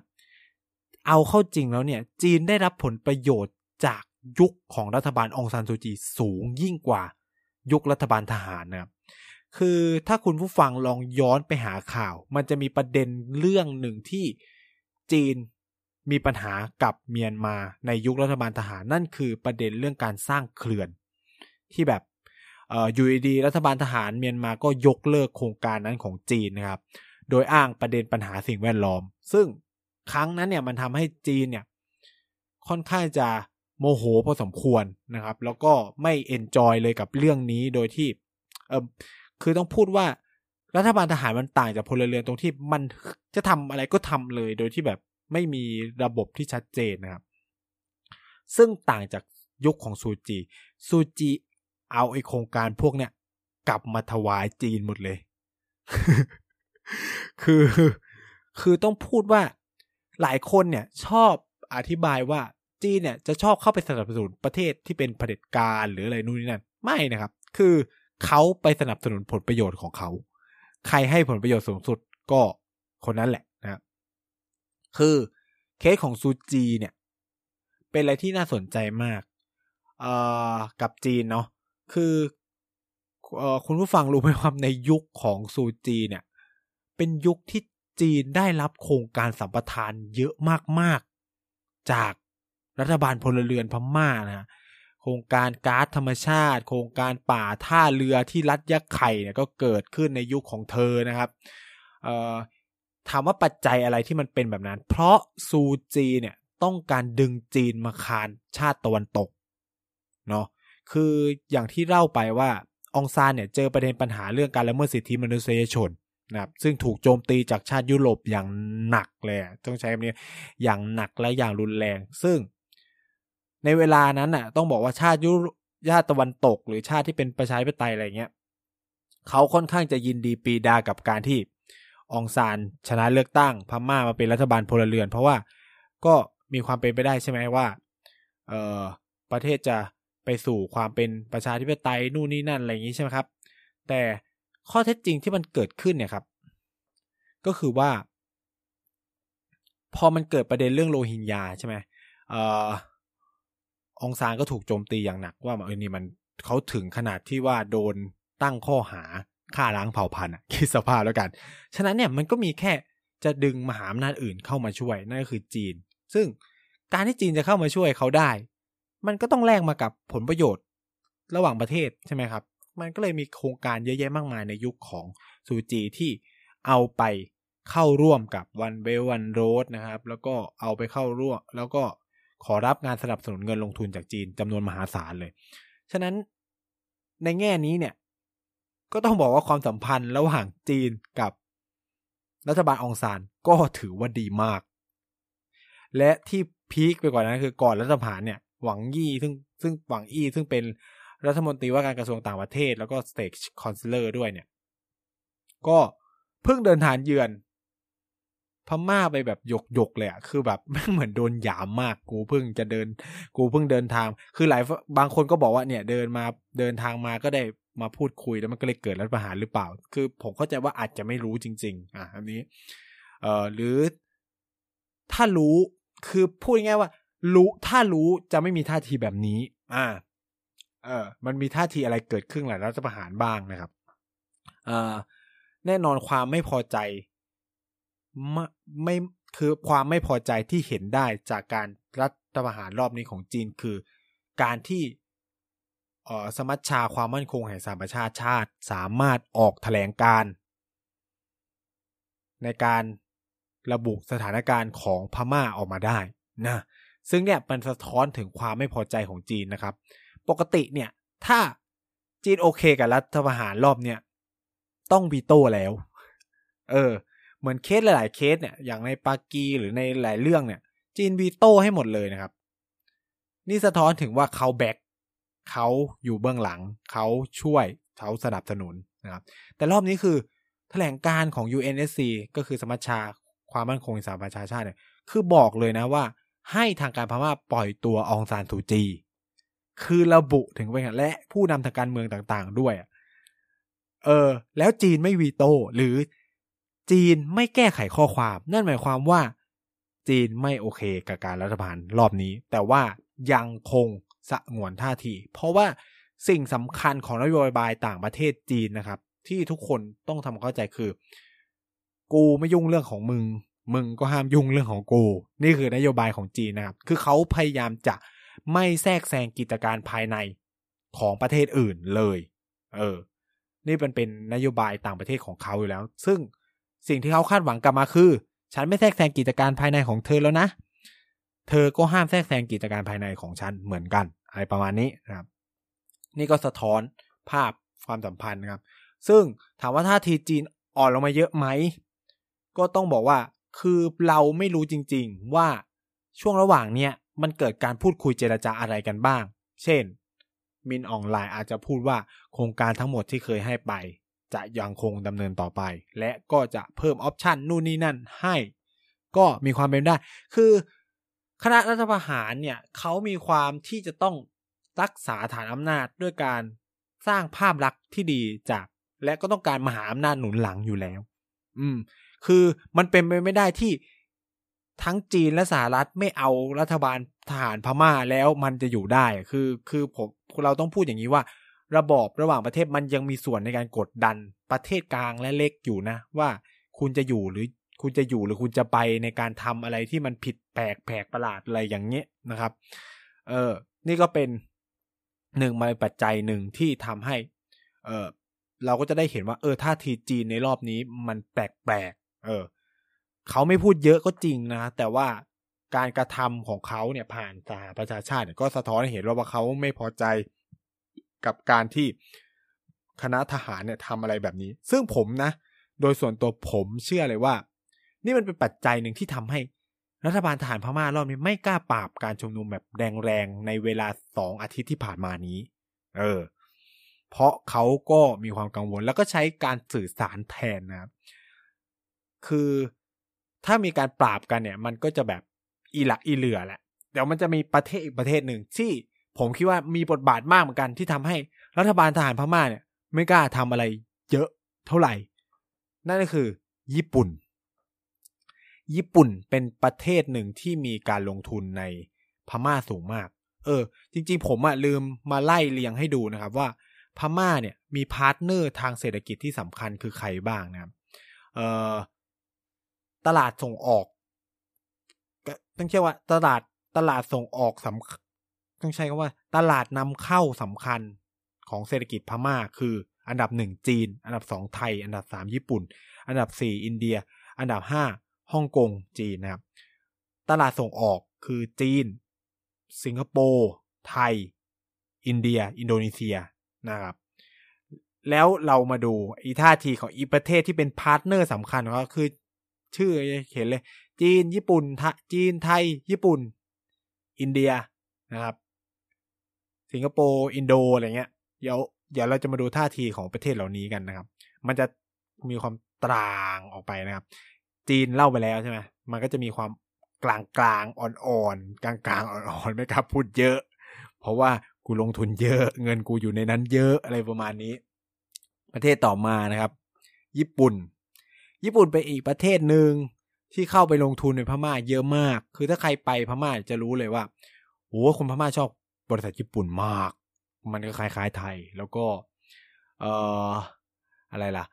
เอาเข้าจริงแล้วเนี่ยจีนได้รับผลประโยชน์จากยุคของรัฐบาลองซานซูจีสูงยิ่งกว่ายุครัฐบาลทหารนะครับคือถ้าคุณผู้ฟังลองย้อนไปหาข่าวมันจะมีประเด็นเรื่องหนึ่งที่จีนมีปัญหากับเมียนมาในยุครัฐบาลทหารนั่นคือประเด็นเรื่องการสร้างเขื่อนที่แบบเอ่อ อยู่ดีๆรัฐบาลทหารเมียนมาก็ยกเลิกโครงการนั้นของจีนนะครับโดยอ้างประเด็นปัญหาสิ่งแวดล้อมซึ่งครั้งนั้นเนี่ยมันทำให้จีนเนี่ยค่อนข้างจะโมโหพอสมควรนะครับแล้วก็ไม่เอนจอยเลยกับเรื่องนี้โดยที่เอ่อคือต้องพูดว่ารัฐบาลทหารมันต่างจากพลเรือนตรงที่มันจะทำอะไรก็ทำเลยโดยที่แบบไม่มีระบบที่ชัดเจนนะครับซึ่งต่างจากยุคของซูจีซูจีเอาไอ้โครงการพวกเนี้ยกลับมาถวายจีนหมดเลย คือคือต้องพูดว่าหลายคนเนี่ยชอบอธิบายว่าจีนเนี่ยจะชอบเข้าไปสนับสนุนประเทศที่เป็นเผด็จการหรืออะไรนู่นนี่นั่นไม่นะครับคือเขาไปสนับสนุนผลประโยชน์ของเขาใครให้ผลประโยชน์สูงสุดก็คนนั้นแหละนะคือเคสของซูจีเนี่ยเป็นอะไรที่น่าสนใจมากเอ่อกับจีนเนาะคือเอ่อคุณผู้ฟังรู้ไหมครับในยุคของซูจีเนี่ยเป็นยุคที่จีนได้รับโครงการสัมปทานเยอะมากๆจากรัฐบาลพลเรือนพม่านะโครงการก๊าซธรรมชาติโครงการป่าท่าเรือที่รัฐยะไข่เนี่ยก็เกิดขึ้นในยุคของเธอนะครับเอ่อถามว่าปัจจัยอะไรที่มันเป็นแบบนั้นเพราะซูจีเนี่ยต้องการดึงจีนมาคานชาติตะวันตกเนาะคืออย่างที่เล่าไปว่าองซานเนี่ยเจอประเด็นปัญหาเรื่องการละเมิดสิทธิมนุษยชนนะครับซึ่งถูกโจมตีจากชาติยุโรปอย่างหนักเลยต้องใช้คำนี้อย่างหนักและอย่างรุนแรงซึ่งในเวลานั้นน่ะต้องบอกว่าชาติยุชาติตะวันตกหรือชาติที่เป็นประชาธิปไตยอะไรเงี้ยเขาค่อนข้างจะยินดีปรีดากับการที่องซานชนะเลือกตั้งพม่ามาเป็นรัฐบาลพลเรือนเพราะว่าก็มีความเป็นไปได้ใช่ไหมว่าเอ่อประเทศจะไปสู่ความเป็นประชาธิปไตยนู่นนี่นั่นอะไรอย่างนี้ใช่ไหมครับแต่ข้อเท็จจริงที่มันเกิดขึ้นเนี่ยครับก็คือว่าพอมันเกิดประเด็นเรื่องโรฮิงญาใช่ไหมเอ่อองซานก็ถูกโจมตีอย่างหนักว่าเออนี่มันเขาถึงขนาดที่ว่าโดนตั้งข้อหาฆ่าล้างเผ่าพันธุ์คิดสภาพแล้วกันฉะนั้นเนี่ยมันก็มีแค่จะดึงมหาอำนาจอื่นเข้ามาช่วยนั่นก็คือจีนซึ่งการที่จีนจะเข้ามาช่วยเขาได้มันก็ต้องแลกมากับผลประโยชน์ระหว่างประเทศใช่ไหมครับมันก็เลยมีโครงการเยอะแยะมากมายในยุคของซูจีที่เอาไปเข้าร่วมกับ One Belt One Road นะครับแล้วก็เอาไปเข้าร่วมแล้วก็ขอรับงานสนับสนุนเงินลงทุนจากจีนจำนวนมหาศาลเลยฉะนั้นในแง่นี้เนี่ยก็ต้องบอกว่าความสัมพันธ์ระหว่างจีนกับรัฐบาลองซานก็ถือว่าดีมากและที่พีคไปกว่านั้นคือก่อนรัฐประหารเนี่ยหวังยี่ซึ่งซึ่งหวังอี้ซึ่งเป็นรัฐมนตรีว่าการกระทรวงต่างประเทศแล้วก็สเตทคอนซัลเลอร์ด้วยเนี่ยก็เพิ่งเดินทางเยือนพม่าไปแบบหยกๆเลยอ่ะคือแบบมันเหมือนโดนหยามมากกูเพิ่งจะเดินกูเพิ่งเดินทางคือหลายบางคนก็บอกว่าเนี่ยเดินมาเดินทางมาก็ได้มาพูดคุยแล้วมันก็เลยเกิดรัฐประหารหรือเปล่าคือผมเข้าใจว่าอาจจะไม่รู้จริงๆอ่ะอันนี้เอ่อหรือถ้ารู้คือพูดง่ายว่ารู้ถ้ารู้จะไม่มีท่าทีแบบนี้อ่าเออมันมีท่าทีอะไรเกิดขึ้นหลายรัฐประหารบ้างนะครับเอ่อแน่นอนความไม่พอใจไม่ไม่คือความไม่พอใจที่เห็นได้จากการรัฐประหารรอบนี้ของจีนคือการที่เอ่อสมัชชาความมั่นคงแห่งสหประชาชาติสามารถออกแถลงการณ์ในการระบุสถานการณ์ของพม่าออกมาได้นะซึ่งเนี่ยมันสะท้อนถึงความไม่พอใจของจีนนะครับปกติเนี่ยถ้าจีนโอเคกับรัฐประหารรอบเนี่ยต้องวีโต้แล้วเออเหมือนเคสหลายๆเคสเนี่ยอย่างในปากีหรือในหลายเรื่องเนี่ยจีนวีโต้ให้หมดเลยนะครับนี่สะท้อนถึงว่าเขาแบ็คเขาอยู่เบื้องหลังเขาช่วยเขาสนับสนุนนะครับแต่รอบนี้คือแถลงการของ ยู เอ็น เอส ซี ก็คือสมัชชาความมั่นคงแห่งสหประชาชาติเนี่ยคือบอกเลยนะว่าให้ทางการพม่าปล่อยตัวองซานซูจี คือระบุถึงไปกันและผู้นำทางการเมืองต่างๆด้วยเออแล้วจีนไม่วีโต้หรือจีนไม่แก้ไขข้อความนั่นหมายความว่าจีนไม่โอเคกับการรัฐประหารรอบนี้แต่ว่ายังคงสงวนท่าทีเพราะว่าสิ่งสำคัญของนโยบายต่างประเทศจีนนะครับที่ทุกคนต้องทำเข้าใจคือกูไม่ยุ่งเรื่องของมึงมึงก็ห้ามยุ่งเรื่องของกูนี่คือนโยบายของจีนนะครับคือเขาพยายามจะไม่แทรกแซงกิจการภายในของประเทศอื่นเลยเออนี่เป็นเป็นนโยบายต่างประเทศของเขาอยู่แล้วซึ่งสิ่งที่เขาคาดหวังกลับมาคือฉันไม่แทรกแซงกิจการภายในของเธอแล้วนะเธอก็ห้ามแทรกแซงกิจการภายในของฉันเหมือนกันอะไรประมาณนี้นะครับนี่ก็สะท้อนภาพความสัมพันธ์นะครับซึ่งถามว่าท่าทีจีนอ่อนลงมาเยอะไหมก็ต้องบอกว่าคือเราไม่รู้จริงๆว่าช่วงระหว่างเนี้ยมันเกิดการพูดคุยเจรจาอะไรกันบ้างเช่นมินออนไลน์อาจจะพูดว่าโครงการทั้งหมดที่เคยให้ไปจะยังคงดำเนินต่อไปและก็จะเพิ่มออปชันนู่นนี่นั่นให้ก็มีความเป็นได้คือคณะรัฐประหารเนี่ยเขามีความที่จะต้องรักษาฐานอำนาจด้วยการสร้างภาพลักษณ์ที่ดีจากและก็ต้องการมหาอำนาจหนุนหลังอยู่แล้วอืมคือมันเป็นไปไม่ได้ที่ทั้งจีนและสหรัฐไม่เอารัฐบาลทหารพม่าแล้วมันจะอยู่ได้คือคือผมเราต้องพูดอย่างนี้ว่าระบอบระหว่างประเทศมันยังมีส่วนในการกดดันประเทศกลางและเล็กอยู่นะว่าคุณจะอยู่หรือคุณจะอยู่หรือคุณจะไปในการทำอะไรที่มันผิดแปลกแผกประหลาดอะไรอย่างเงี้ยนะครับเออนี่ก็เป็นหนึ่งในปัจจัยหนึ่งที่ทำให้เออเราก็จะได้เห็นว่าเออท่าทีจีนในรอบนี้มันแปลกแปลกเออเขาไม่พูดเยอะก็จริงนะแต่ว่าการกระทำของเขาเนี่ยผ่านสหประชาชาติก็สะท้อนให้เห็นว่าเขาไม่พอใจกับการที่คณะทหารเนี่ยทำอะไรแบบนี้ซึ่งผมนะโดยส่วนตัวผมเชื่อเลยว่านี่มันเป็นปัจจัยหนึ่งที่ทำให้รัฐบาลทหารพม่ารอบนี้ไม่กล้าปราบการชุมนุมแบบแรงๆในเวลาสองอาทิตย์ที่ผ่านมานี้เออเพราะเขาก็มีความกังวลแล้วก็ใช้การสื่อสารแทนนะครับคือถ้ามีการปราบกันเนี่ยมันก็จะแบบอีหลักอีเหลือแหละเดี๋ยวมันจะมีประเทศอีกประเทศหนึ่งที่ผมคิดว่ามีบทบาทมากเหมือนกันที่ทำให้รัฐบาลทหารพม่าเนี่ยไม่กล้าทำอะไรเยอะเท่าไหร่นั่นก็คือญี่ปุ่นญี่ปุ่นเป็นประเทศหนึ่งที่มีการลงทุนในพม่าสูงมากเออจริงๆผมอ่ะลืมมาไล่เรียงให้ดูนะครับว่าพม่าเนี่ยมีพาร์ทเนอร์ทางเศรษฐกิจที่สำคัญคือใครบ้างนะครับเอ่อตลาดส่งออกต้องเชื่อว่าตลาดตลาดส่งออกสำคัญต้องใช้คำว่าตลาดนำเข้าสำคัญของเศรษฐกิจพม่าคืออันดับหนึ่งจีนอันดับสองไทยอันดับสามญี่ปุ่นอันดับสี่อินเดียอันดับห้าฮ่องกงจีนนะครับตลาดส่งออกคือจีนสิงคโปร์ไทยอินเดียอินโดนีเซียนะครับแล้วเรามาดูอีท่าทีของอีประเทศที่เป็นพาร์ทเนอร์สำคัญก็คือชื่อเห็นเลยจีนญี่ปุ่นจีนไทยญี่ปุ่นอินเดียนะครับสิงคโปร์อินโดอะไรเงี้ยเดี๋ยวเดี๋ยวเราจะมาดูท่าทีของประเทศเหล่านี้กันนะครับมันจะมีความต่างออกไปนะครับจีนเล่าไปแล้วใช่ไหมมันก็จะมีความกลางกลางอ่อนๆกลางกลางอ่อนๆไม่กล้าพูดเยอะเพราะว่ากูลงทุนเยอะเงินกูอยู่ในนั้นเยอะอะไรประมาณนี้ประเทศต่อมานะครับญี่ปุ่นญี่ปุ่นเป็นอีกประเทศหนึ่งที่เข้าไปลงทุนในพม่าเยอะมากคือถ้าใครไปพม่าจะรู้เลยว่าโอ้คนพม่าชอบบริษัทญี่ปุ่นมากมันก็คล้ายๆไทยแล้วก็เอ่ออะไรล่ะ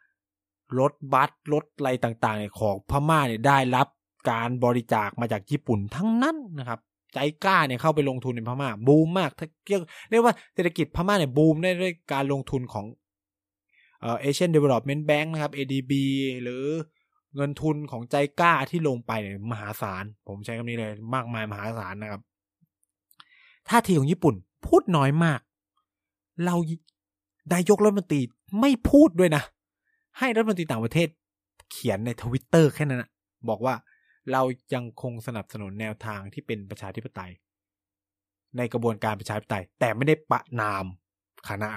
รถบัสรถอะไรต่างๆของพม่าเนี่ยได้รับการบริจาคมาจากญี่ปุ่นทั้งนั้นนะครับใจกล้าเนี่ยเข้าไปลงทุนในพม่าบูมมากเรียกว่าเศรษฐกิจพม่าเนี่ยบูมได้ด้วยการลงทุนของเอ่อ Asian Development Bank นะครับ เอ ดี บี หรือเงินทุนของใจกล้าที่ลงไปเนี่ยมหาศาลผมใช้คำนี้เลยมากมายมหาศาลนะครับท่าทีของญี่ปุ่นพูดน้อยมากเรานายกรัฐมนตรีไม่พูดด้วยนะให้รัฐมนตรีต่างประเทศเขียนใน Twitter แค่นั้นนะบอกว่าเรายังคงสนับสนุนแนวทางที่เป็นประชาธิปไตยในกระบวนการประชาธิปไตยแต่ไม่ได้ประณามคณะ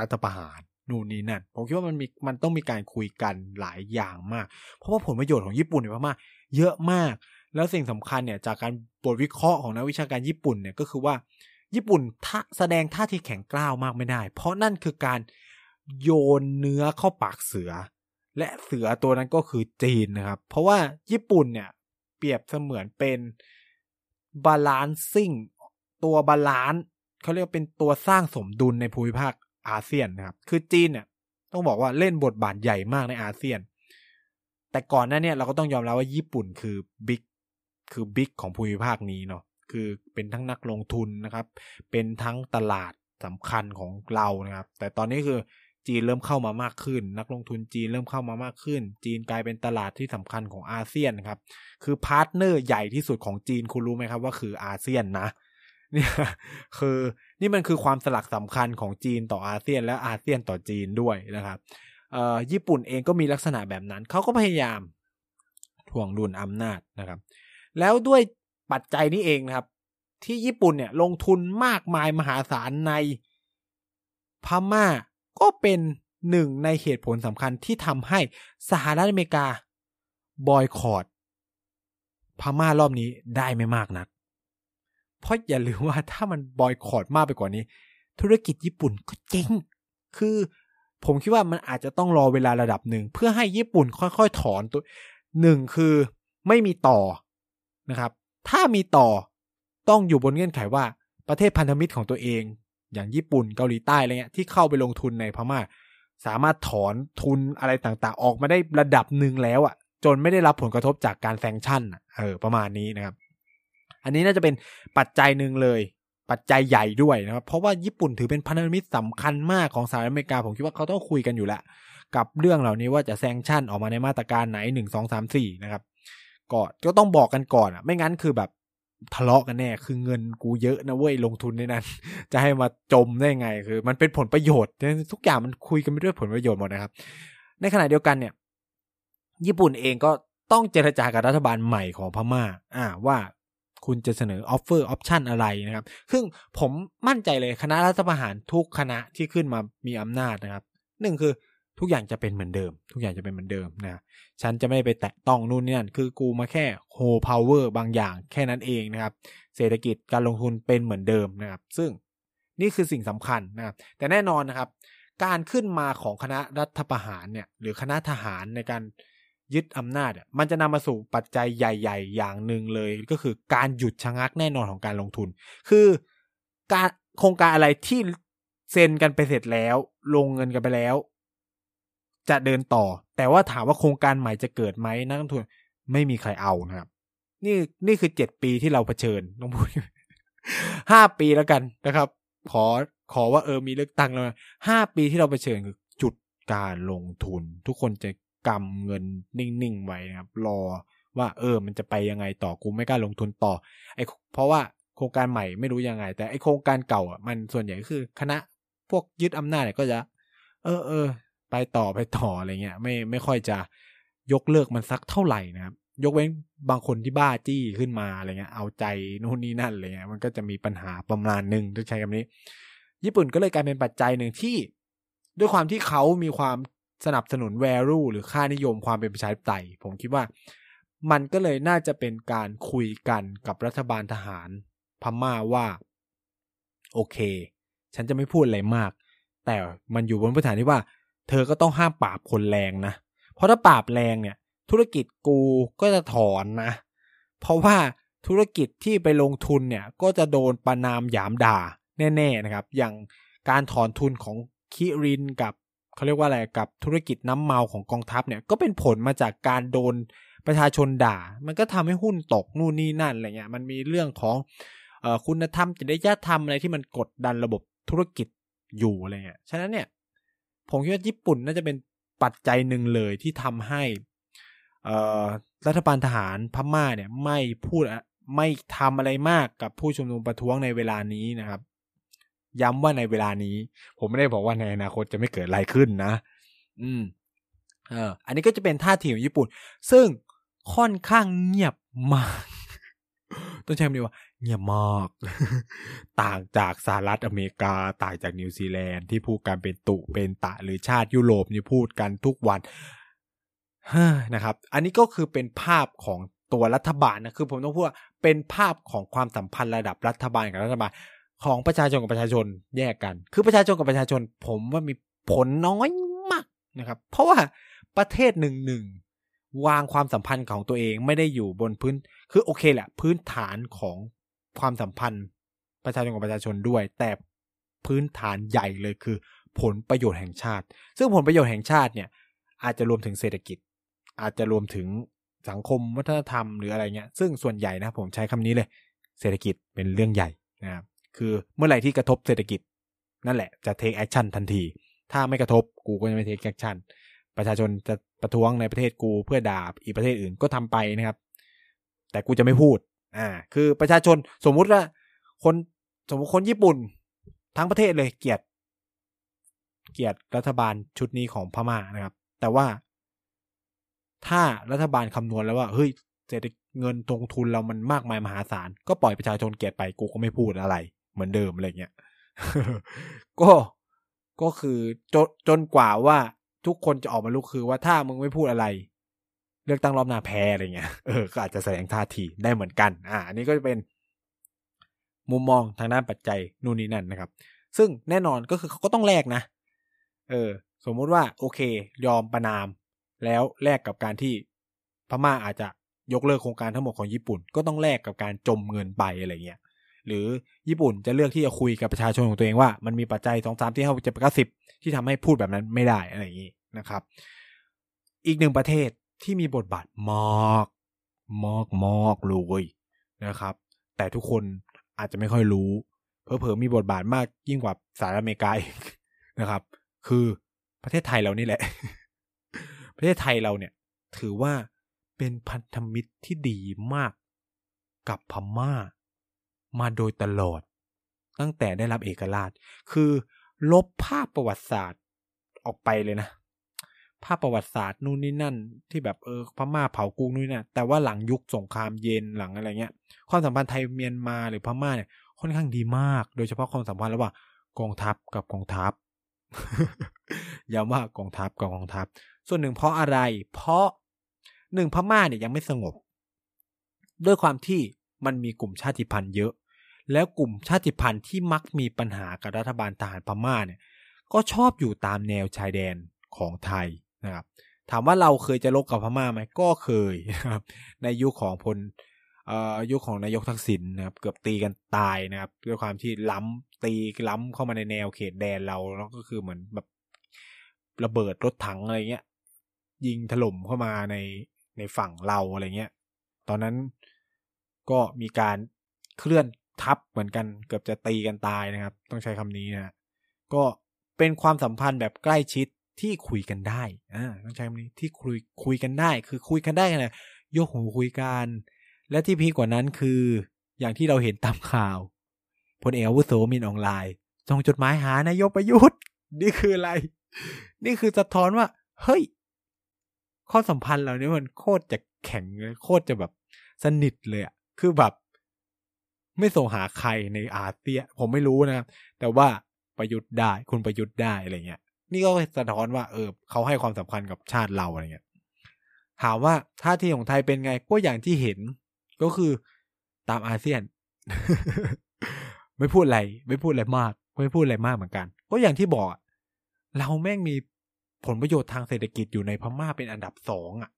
รัฐประหารนู่นนี่นั่นผมคิดว่ามันมีมันต้องมีการคุยกันหลายอย่างมากเพราะว่าผลประโยชน์ของญี่ปุ่นเนี่ยมากเยอะมากแล้วสิ่งสำคัญเนี่ยจากการบทวิเคราะห์ของนักวิชาการญี่ปุ่นเนี่ยก็คือว่า ญี่ปุ่นแสดงท่าทีแข็งกร้าวมากไม่ได้เพราะนั่นคือการโยนเนื้อเข้าปากเสือและเสือตัวนั้นก็คือจีนนะครับเพราะว่าญี่ปุ่นเนี่ยเปรียบเสมือนเป็นบาลานซิ่งตัวบาลานซ์เขาเรียกเป็นตัวสร้างสมดุลในภูมิภาคอาเซียนนะครับคือจีนเนี่ยต้องบอกว่าเล่นบทบาทใหญ่มากในอาเซียนแต่ก่อนหน้าเนี่ยเราก็ต้องยอมรับว่าญี่ปุ่นคือบิ๊กคือบิ๊กของภูมิภาคนี้เนาะคือเป็นทั้งนักลงทุนนะครับเป็นทั้งตลาดสำคัญของเรานะครับแต่ตอนนี้คือจีนเริ่มเข้ามามากขึ้นนักลงทุนจีนเริ่มเข้ามามากขึ้นจีนกลายเป็นตลาดที่สำคัญของอาเซียนครับคือพาร์ทเนอร์ใหญ่ที่สุดของจีนคุณรู้ไหมครับว่าคืออาเซียนนะเนี่ยคือนี่มันคือความสลักสำคัญของจีนต่ออาเซียนและอาเซียนต่อจีนด้วยนะครับเอ่อญี่ปุ่นเองก็มีลักษณะแบบนั้นเขาก็พยายามถ่วงดุลอำนาจนะครับแล้วด้วยปัจจัยนี้เองนะครับที่ญี่ปุ่นเนี่ยลงทุนมากมายมหาศาลในพม่าก็เป็นหนึ่งในเหตุผลสำคัญที่ทำให้สหรัฐอเมริกาบอยคอตพม่ารอบนี้ได้ไม่มากนักเพราะอย่าลืมว่าถ้ามันบอยคอตมากไปกว่านี้ธุรกิจญี่ปุ่นก็เจ๊งคือผมคิดว่ามันอาจจะต้องรอเวลาระดับหนึ่งเพื่อให้ญี่ปุ่นค่อยๆถอนตัวหนึ่งคือไม่มีต่อนะครับถ้ามีต่อต้องอยู่บนเงื่อนไขว่าประเทศพันธมิตรของตัวเองอย่างญี่ปุ่นเกาหลีใต้อะไรเงี้ยที่เข้าไปลงทุนในพม่าสามารถถอนทุนอะไรต่างๆออกมาได้ระดับหนึ่งแล้วอ่ะจนไม่ได้รับผลกระทบจากการแซงชั่นเออประมาณนี้นะครับอันนี้น่าจะเป็นปัจจัยหนึ่งเลยปัจจัยใหญ่ด้วยนะครับเพราะว่าญี่ปุ่นถือเป็นพันธมิตรสำคัญมากของสหรัฐอเมริกาผมคิดว่าเขาต้องคุยกันอยู่แล้วกับเรื่องเหล่านี้ว่าจะแซงชั่นออกมาในมาตรการไหนหนึ่งสองสามสี่นะครับก็ก็ต้องบอกกันก่อนอ่ะไม่งั้นคือแบบทะเลาะกันแน่คือเงินกูเยอะนะเว้ยลงทุนในนั้นจะให้มาจมได้ไงคือมันเป็นผลประโยชน์ทุกอย่างมันคุยกันไปด้วยผลประโยชน์หมดนะครับในขณะเดียวกันเนี่ยญี่ปุ่นเองก็ต้องเจรจากับรัฐบาลใหม่ของพม่าอ่าว่าคุณจะเสนอออฟเฟอร์ออปชั่นอะไรนะครับซึ่งผมมั่นใจเลยคณะรัฐประหารทุกคณะที่ขึ้นมามีอำนาจนะครับหนึ่งคือทุกอย่างจะเป็นเหมือนเดิมทุกอย่างจะเป็นเหมือนเดิมนะฉันจะไม่ไปแตะต้องนู่นนี่นั่นคือกูมาแค่โฮพาวเวอร์บางอย่างแค่นั้นเองนะครับเศรษฐกิจการลงทุนเป็นเหมือนเดิมนะครับซึ่งนี่คือสิ่งสำคัญนะครับแต่แน่นอนนะครับการขึ้นมาของคณะรัฐประหารเนี่ยหรือคณะทหารในการยึดอำนาจมันจะนำมาสู่ปัจจัยใหญ่ๆอย่างหนึ่งเลยก็คือการหยุดชะงักแน่นอนของการลงทุนคือการโครงการอะไรที่เซ็นกันไปเสร็จแล้วลงเงินกันไปแล้วจะเดินต่อแต่ว่าถามว่าโครงการใหม่จะเกิดไหมนักลงทุนไม่มีใครเอานะครับนี่นี่คือเจ็ดปีที่เราเผชิญต้องพูดห้าปีแล้วกันนะครับขอขอว่าเออมีเลือกตั้งแล้วห้าปีที่เราเผชิญคือจุดการลงทุนทุกคนจะกำเงินนิ่งๆไว้นะครับรอว่าเออมันจะไปยังไงต่อกูไม่กล้าลงทุนต่อไอ้เพราะว่าโครงการใหม่ไม่รู้ยังไงแต่ไอ้โครงการเก่าอ่ะมันส่วนใหญ่คือคณะพวกยึดอำนาจเนี่ยก็จะเออเออไปต่อไปต่ออะไรเงี้ยไม่ไม่ค่อยจะยกเลิกมันสักเท่าไหร่นะครับยกเว้นบางคนที่บ้าจี้ขึ้นมาอะไรเงี้ยเอาใจนู่นนี่นั่นอะไรเงี้ยมันก็จะมีปัญหาประมาณนึงต้องใช้คำนี้ญี่ปุ่นก็เลยกลายเป็นปัจจัยหนึ่งที่ด้วยความที่เขามีความสนับสนุน value หรือค่านิยมความเป็นประชาธิปไตยผมคิดว่ามันก็เลยน่าจะเป็นการคุยกันกับรัฐบาลทหารพม่าว่าโอเคฉันจะไม่พูดอะไรมากแต่มันอยู่บนพื้นฐานที่ว่าเธอก็ต้องห้ามปราบคนแรงนะเพราะถ้าปราบแรงเนี่ยธุรกิจกูก็จะถอนนะเพราะว่าธุรกิจที่ไปลงทุนเนี่ยก็จะโดนประณามหยามด่าแน่ๆนะครับอย่างการถอนทุนของคิรินกับเขาเรียกว่าอะไรกับธุรกิจน้ำเมาของกองทัพเนี่ยก็เป็นผลมาจากการโดนประชาชนด่ามันก็ทำให้หุ้นตกนู่นนี่นั่นอะไรเงี้ยมันมีเรื่องของเอ่อคุณธรรมจริยธรรมอะไรที่มันกดดันระบบธุรกิจอยู่อะไรเงี้ยฉะนั้นเนี่ยผมคิดว่าญี่ปุ่นน่าจะเป็นปัจจัยหนึ่งเลยที่ทำให้รัฐบาลทหารพม่าเนี่ยไม่พูดไม่ทำอะไรมากกับผู้ชุมนุมประท้วงในเวลานี้นะครับย้ำว่าในเวลานี้ผมไม่ได้บอกว่าในอนาคตจะไม่เกิดอะไรขึ้นนะอืมเอออันนี้ก็จะเป็นท่าทีของญี่ปุ่นซึ่งค่อนข้างเงียบมากต้องใช้คำนี้ว่าเงียบมากต่างจากสหรัฐอเมริกาต่างจากนิวซีแลนด์ที่พูดกันเป็นตุเป็นตะหรือชาติยุโรปนี่พูดกันทุกวันนะครับอันนี้ก็คือเป็นภาพของตัวรัฐบาลนะคือผมต้องพูดว่าเป็นภาพของความสัมพันธ์ระดับรัฐบาลกับรัฐบาล ของประชาชนกับประชาชนแยกกันคือประชาชนกับประชาชนผมว่ามีผลน้อยมากนะครับเพราะว่าประเทศหนึ่งหนึ่งวางความสัมพันธ์ของตัวเองไม่ได้อยู่บนพื้นคือโอเคแหละพื้นฐานของความสัมพันธ์ประชาชนกับประชาชนด้วยแต่พื้นฐานใหญ่เลยคือผลประโยชน์แห่งชาติซึ่งผลประโยชน์แห่งชาติเนี่ยอาจจะรวมถึงเศรษฐกิจอาจจะรวมถึงสังคมวัฒนธรรมหรืออะไรเงี้ยซึ่งส่วนใหญ่นะผมใช้คำนี้เลยเศรษฐกิจเป็นเรื่องใหญ่นะครับคือเมื่อไหร่ที่กระทบเศรษฐกิจนั่นแหละจะ take action ทันทีถ้าไม่กระทบกูก็จะไม่ take action ประชาชนจะประท้วงในประเทศกูเพื่อด่าอีกประเทศอื่นก็ทำไปนะครับแต่กูจะไม่พูดอ่าคือประชาชนสมมุติว่าคนสมมุติคนญี่ปุ่นทั้งประเทศเลยเกลียดเกลียดรัฐบาลชุดนี้ของพม่านะครับแต่ว่าถ้ารัฐบาลคำนวณแล้วว่าเฮ้ยเศรษฐกิจเงินลงทุนเรามันมากมายมหาศาลก็ปล่อยประชาชนเกลียดไปกูก็ไม่พูดอะไรเหมือนเดิมอะไรเงี้ย ก็ก็คือจนจนกว่าว่าทุกคนจะออกมาลุกคือว่าถ้ามึงไม่พูดอะไรเลือกตั้งรอบหน้าแพ้อะไรเงี้ยเออก็อาจจะแสดงท่าทีได้เหมือนกันอ่าอันนี้ก็จะเป็นมุมมองทางด้านปัจจัยนู่นนี่นั่นนะครับซึ่งแน่นอนก็คือเขาก็ต้องแลกนะเออสมมุติว่าโอเคยอมประนามแล้วแลกกับการที่พม่าอาจจะยกเลิกโครงการทั้งหมดของญี่ปุ่นก็ต้องแลกกับการจมเงินไปอะไรเงี้ยหรือญี่ปุ่นจะเลือกที่จะคุยกับประชาชนของตัวเองว่ามันมีปัจจัยสอง สามที่เข้าจะเป็นเก้าสิบที่ทำให้พูดแบบนั้นไม่ได้อะไรอย่างงี้นะครับอีกหนึ่งประเทศที่มีบทบาทมากมากมากเลยนะครับแต่ทุกคนอาจจะไม่ค่อยรู้เผลอๆมีบทบาทมากยิ่งกว่าสหรัฐอเมริกาอีกนะครับคือประเทศไทยเรานี่แหละ ประเทศไทยเราเนี่ยถือว่าเป็นพันธมิตรที่ดีมากกับพม่ามาโดยตลอดตั้งแต่ได้รับเอกราชคือลบภาพประวัติศาสตร์ออกไปเลยนะภาพประวัติศาสตร์นู่นนี่นั่นที่แบบเออพม่าเผากรุงนู่นนี่นั่นแต่ว่าหลังยุคสงครามเย็นหลังอะไรเงี้ยความสัมพันธ์ไทยเมียนมาหรือพม่าเนี่ยค่อนข้างดีมากโดยเฉพาะความสัมพันธ์ระหว่างกองทัพกับกองทัพ ย้ำว่ากองทัพกับกองทัพส่วนหนึ่งเพราะอะไรเพราะหนึ่งพม่าเนี่ยยังไม่สงบด้วยความที่มันมีกลุ่มชาติพันธุ์เยอะแล้วกลุ่มชาติพันธุ์ที่มักมีปัญหากับรัฐบาลทหารพม่าเนี่ยก็ชอบอยู่ตามแนวชายแดนของไทยนะครับถามว่าเราเคยจะรบกับพม่าไหมก็เคยนะครับในยุคของพลเอ่อยุคของนายกทักษิณนะครับเกือบตีกันตายนะครับด้วยความที่ล้ำตีล้ำเข้ามาในแนวเขตแดนเราแล้วก็คือเหมือนแบบระเบิดรถถังอะไรเงี้ยยิงถล่มเข้ามาในในฝั่งเราอะไรเงี้ยตอนนั้นก็มีการเคลื่อนทับเหมือนกันเกือบจะตีกันตายนะครับต้องใช้คำนี้นะก็เป็นความสัมพันธ์แบบใกล้ชิดที่คุยกันได้อ่าต้องใช้คำนี้ที่คุยคุยกันได้คือคุยกันได้กันนะโยกหูคุยกันและที่พีกว่านั้นคืออย่างที่เราเห็นตามข่าวพลเอกอาวุโสมินออนไลน์ส่งจดหมายหานายกประยุทธ์นี่คืออะไรนี่คือสะท้อนว่าเฮ้ยข้อสัมพันธ์เราเนี่ยมันโคตรจะแข็งโคตรจะแบบสนิทเลยอ่ะคือแบบไม่ส่งหาใครในอาเซียนผมไม่รู้นะครับแต่ว่าประยุทธ์ได้คุณประยุทธ์ได้อะไรเงี้ยนี่ก็สะท้อนว่าเออเขาให้ความสำคัญกับชาติเราอะไรเงี้ยถามว่าท่าทีของไทยเป็นไงก็อย่างที่เห็นก็คือตามอาเซียน ไม่พูดอะไรไม่พูดอะไรมากไม่พูดอะไรมากเหมือนกันก็อย่างที่บอกเราแม่งมีผลประโยชน์ทางเศรษฐกิจอยู่ในพม่าเป็นอันดับสองอ่ะ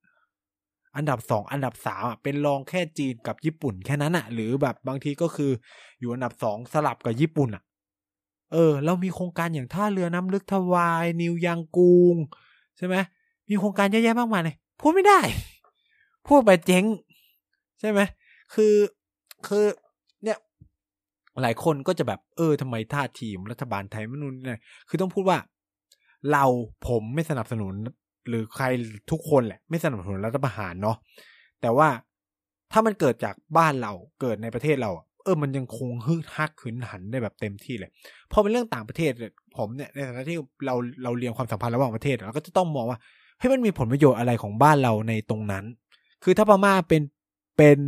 อันดับสองอันดับสามอ่ะเป็นรองแค่จีนกับญี่ปุ่นแค่นั้นอ่ะหรือแบบบางทีก็คืออยู่อันดับสองสลับกับญี่ปุ่นอ่ะเออเรามีโครงการอย่างท่าเรือน้ำลึกทวายนิวยางกูงใช่ไหมมีโครงการเยอะแยะมากมายเลยพูดไม่ได้พูดไปเจ๊งใช่ไหมคือคือเนี่ยหลายคนก็จะแบบเออทำไมท่าทีมรัฐบาลไทยมันนู่นนี่คือต้องพูดว่าเราผมไม่สนับสนุนหรือใครทุกคนแหละไม่สนับสนุนรัฐประหารเนาะแต่ว่าถ้ามันเกิดจากบ้านเราเกิดในประเทศเราเออมันยังคงฮึกฮักขืนหันได้แบบเต็มที่เลยพอเป็นเรื่องต่างประเทศผมเนี่ยในฐานะที่เราเราเรียงความสัมพันธ์ระหว่างประเทศเราก็จะต้องมองว่าเฮ้ยมันมีผลประโยชน์อะไรของบ้านเราในตรงนั้นคือถ้าพม่าเป็นเป็น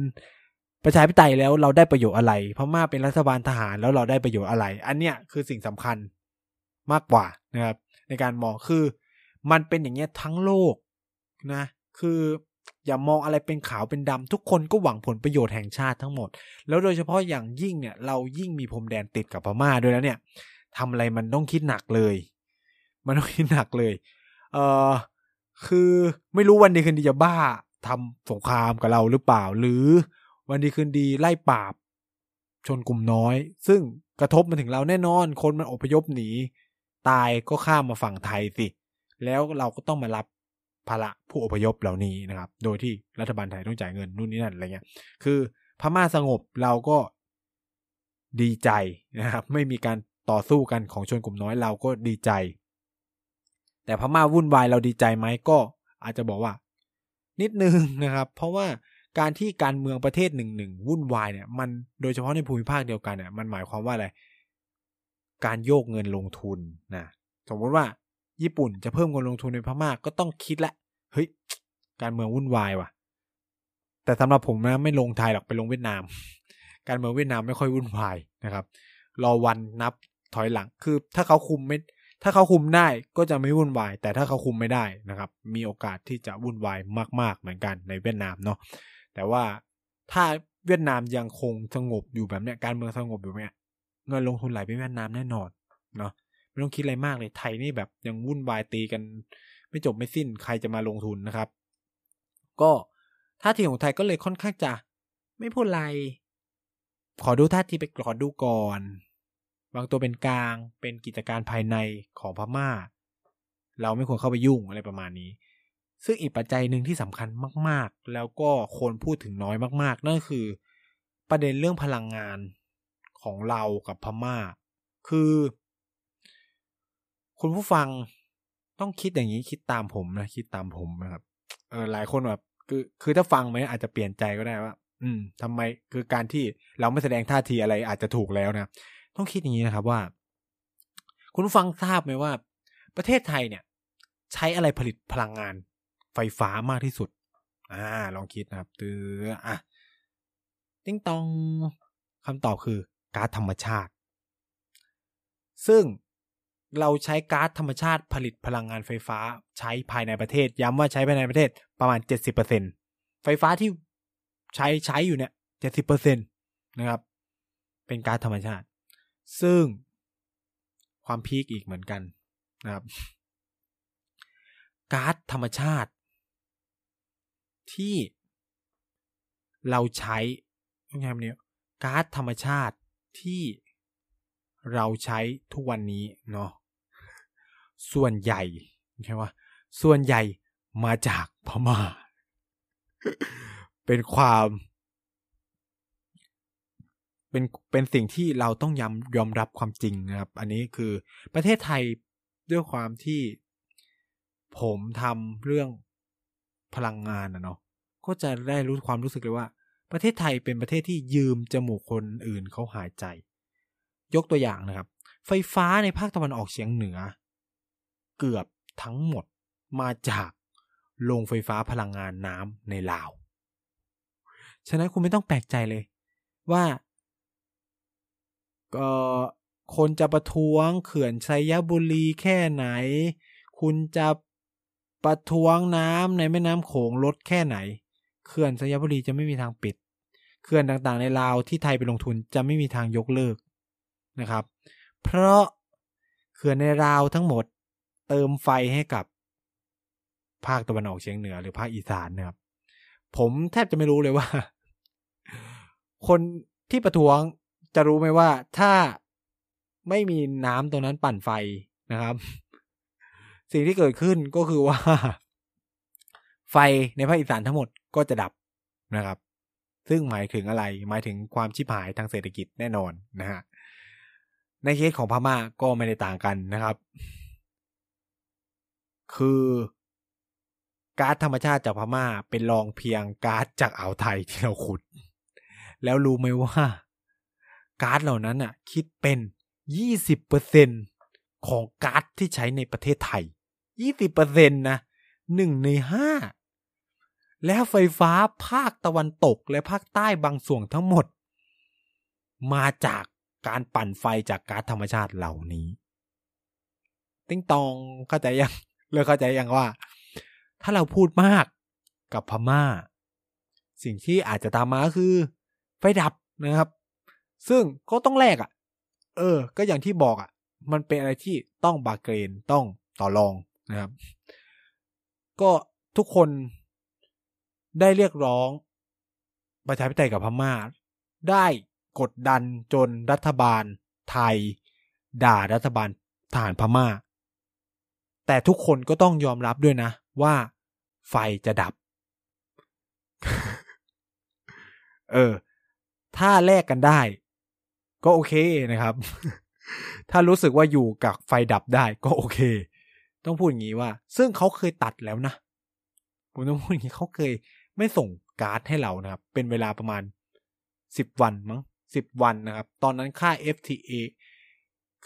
ประชาธิปไตยแล้วเราได้ประโยชน์อะไรพม่าเป็นรัฐบาลทหารแล้วเราได้ประโยชน์อะไรอันเนี้ยคือสิ่งสำคัญมากกว่านะครับในการมองคือมันเป็นอย่างเงี้ยทั้งโลกนะคือ อย่ามองอะไรเป็นขาวเป็นดำทุกคนก็หวังผลประโยชน์แห่งชาติทั้งหมดแล้วโดยเฉพาะอย่างยิ่งเนี่ยเรายิ่งมีพรมแดนติดกับพม่าด้วยแล้วเนี่ยทำอะไรมันต้องคิดหนักเลยมันต้องคิดหนักเลยเอ่อคือไม่รู้วันดีคืนดีจะบ้าทำสงครามกับเราหรือเปล่าหรือวันดีคืนดีไล่ปราบชนกลุ่มน้อยซึ่งกระทบมาถึงเราแน่นอนคนมันอพยพหนีตายก็ข้ามมาฝั่งไทยสิแล้วเราก็ต้องมารับภาระผู้อพยพเหล่านี้นะครับโดยที่รัฐบาลไทยต้องจ่ายเงินนู่นนี่นั่นอะไรเงี้ยคือพม่าสงบเราก็ดีใจนะครับไม่มีการต่อสู้กันของชนกลุ่มน้อยเราก็ดีใจแต่พม่าวุ่นวายเราดีใจไหมก็อาจจะบอกว่านิดนึงนะครับเพราะว่าการที่การเมืองประเทศหนึ่งหนึ่งวุ่นวายเนี่ยมันโดยเฉพาะในภูมิภาคเดียวกันเนี่ยมันหมายความว่าอะไรการโยกเงินลงทุนนะสมมติว่าญี่ปุ่นจะเพิ่มเงินลงทุนในพม่าก็ต้องคิดละเฮ้ยการเมืองวุ่นวายว่ะแต่สำหรับผมนะไม่ลงไทยหรอกไปลงเวียดนามการเมืองเวียดนามไม่ค่อยวุ่นวายนะครับรอวันนับถอยหลังคือถ้าเขาคุมไม่ถ้าเขาคุมได้ก็จะไม่วุ่นวายแต่ถ้าเขาคุมไม่ได้นะครับมีโอกาสที่จะวุ่นวายมากๆเหมือนกันในเวียดนามเนาะแต่ว่าถ้าเวียดนามยังคงสงบอยู่แบบเนี้ยการเมืองสงบอยู่เนี้ยเงินลงทุนไหลไปเวียดนามแน่นอนเนาะไม่ต้องคิดอะไรมากเลยไทยนี่แบบยังวุ่นวายตีกันไม่จบไม่สิ้นใครจะมาลงทุนนะครับก็ท่าทีของไทยก็เลยค่อนข้างจะไม่พูดอะไรขอดูท่าทีไปขอดูก่อนบางตัวเป็นกลางเป็นกิจการภายในของพม่าเราไม่ควรเข้าไปยุ่งอะไรประมาณนี้ซึ่งอีกปัจจัยหนึ่งที่สำคัญมากๆแล้วก็คนพูดถึงน้อยมากๆนั่นคือประเด็นเรื่องพลังงานของเรากับพม่าคือคุณผู้ฟังต้องคิดอย่างนี้คิดตามผมนะคิดตามผมนะครับเออหลายคนแบบคือคือถ้าฟังไหมอาจจะเปลี่ยนใจก็ได้ว่าอืมทำไมคือการที่เราไม่แสดงท่าทีอะไรอาจจะถูกแล้วนะต้องคิดอย่างนี้นะครับว่าคุณผู้ฟังทราบไหมว่าประเทศไทยเนี่ยใช้อะไรผลิตพลังงานไฟฟ้ามากที่สุดอ่าลองคิดนะครับตืออ่ะติ้งตองคำตอบคือก๊าซธรรมชาติซึ่งเราใช้ก๊าซธรรมชาติผลิตพลังงานไฟฟ้าใช้ภายในประเทศย้ำว่าใช้ภายในประเทศประมาณ เจ็ดสิบเปอร์เซ็นต์ ไฟฟ้าที่ใช้ใช้อยู่เนี่ย เจ็ดสิบเปอร์เซ็นต์ นะครับเป็นก๊าซธรรมชาติซึ่งความพีคอีกเหมือนกันนะครับก๊าซธรรมชาติที่เราใช้ยังไงมันเนี่ยก๊าซธรรมชาติที่เราใช้ทุกวันนี้เนาะส่วนใหญ่ใช่ป่ะส่วนใหญ่มาจากพม่าเป็นความเป็นเป็นสิ่งที่เราต้องยอมยอมรับความจริงนะครับอันนี้คือประเทศไทยด้วยความที่ผมทำเรื่องพลังงานนะเนาะก็จะได้รู้ความรู้สึกเลยว่าประเทศไทยเป็นประเทศที่ยืมจมูกคนอื่นเขาหายใจยกตัวอย่างนะครับไฟฟ้าในภาคตะวันออกเฉียงเหนือเกือบทั้งหมดมาจากโรงไฟฟ้าพลังงานน้ำในลาวฉะนั้นคุณไม่ต้องแปลกใจเลยว่าเอ่อคนจะประท้วงเขื่อนไชยบุรีแค่ไหนคุณจะประท้วงน้ำในแม่น้ำโขงลดแค่ไหนเขื่อนไชยบุรีจะไม่มีทางปิดเขื่อนต่างๆในลาวที่ไทยไปลงทุนจะไม่มีทางยกเลิกนะครับเพราะเขื่อนในลาวทั้งหมดเติมไฟให้กับภาคตะวันออกเฉียงเหนือหรือภาคอีสานนะครับผมแทบจะไม่รู้เลยว่าคนที่ประท้วงจะรู้ไหมว่าถ้าไม่มีน้ำตรงนั้นปั่นไฟนะครับสิ่งที่เกิดขึ้นก็คือว่าไฟในภาคอีสานทั้งหมดก็จะดับนะครับซึ่งหมายถึงอะไรหมายถึงความชิบหายทางเศรษฐกิจแน่นอนนะฮะในเคสของพม่าก็ไม่ได้ต่างกันนะครับคือก๊าซธรรมชาติจากพม่าเป็นรองเพียงก๊าซจากอ่าวไทยที่เราขุดแล้วรู้ไหมว่าก๊าซเหล่านั้นน่ะคิดเป็น ยี่สิบเปอร์เซ็นต์ ของก๊าซที่ใช้ในประเทศไทย ยี่สิบเปอร์เซ็นต์ นะหนึ่งในห้าแล้วไฟฟ้าภาคตะวันตกและภาคใต้บางส่วนทั้งหมดมาจากการปั่นไฟจากก๊าซธรรมชาติเหล่านี้ติ๊งตองเข้าใจยังเลิกเข้าใจยังว่าถ้าเราพูดมาก กับพม่าสิ่งที่อาจจะตามมาคือไฟดับนะครับซึ่งก็ต้องแลกอ่ะเออก็อย่างที่บอกอ่ะมันเป็นอะไรที่ต้องบาร์เกรนต้องต่อรองนะครับก็ทุกคนได้เรียกร้องประชาธิปไตยกับพม่าได้กดดันจนรัฐบาลไทยด่ารัฐบาลทหารพม่าแต่ทุกคนก็ต้องยอมรับด้วยนะว่าไฟจะดับ เออถ้าแลกกันได้ก็โอเคนะครับ ถ้ารู้สึกว่าอยู่กับไฟดับได้ก็โอเคต้องพูดอย่างนี้ว่าซึ่งเขาเคยตัดแล้วนะผมต้องพูดอย่างนี้เขาเคยไม่ส่งการ์ดให้เรานะครับเป็นเวลาประมาณสิบวันมั้งสิบวันนะครับตอนนั้นค่า เอฟ ที เอ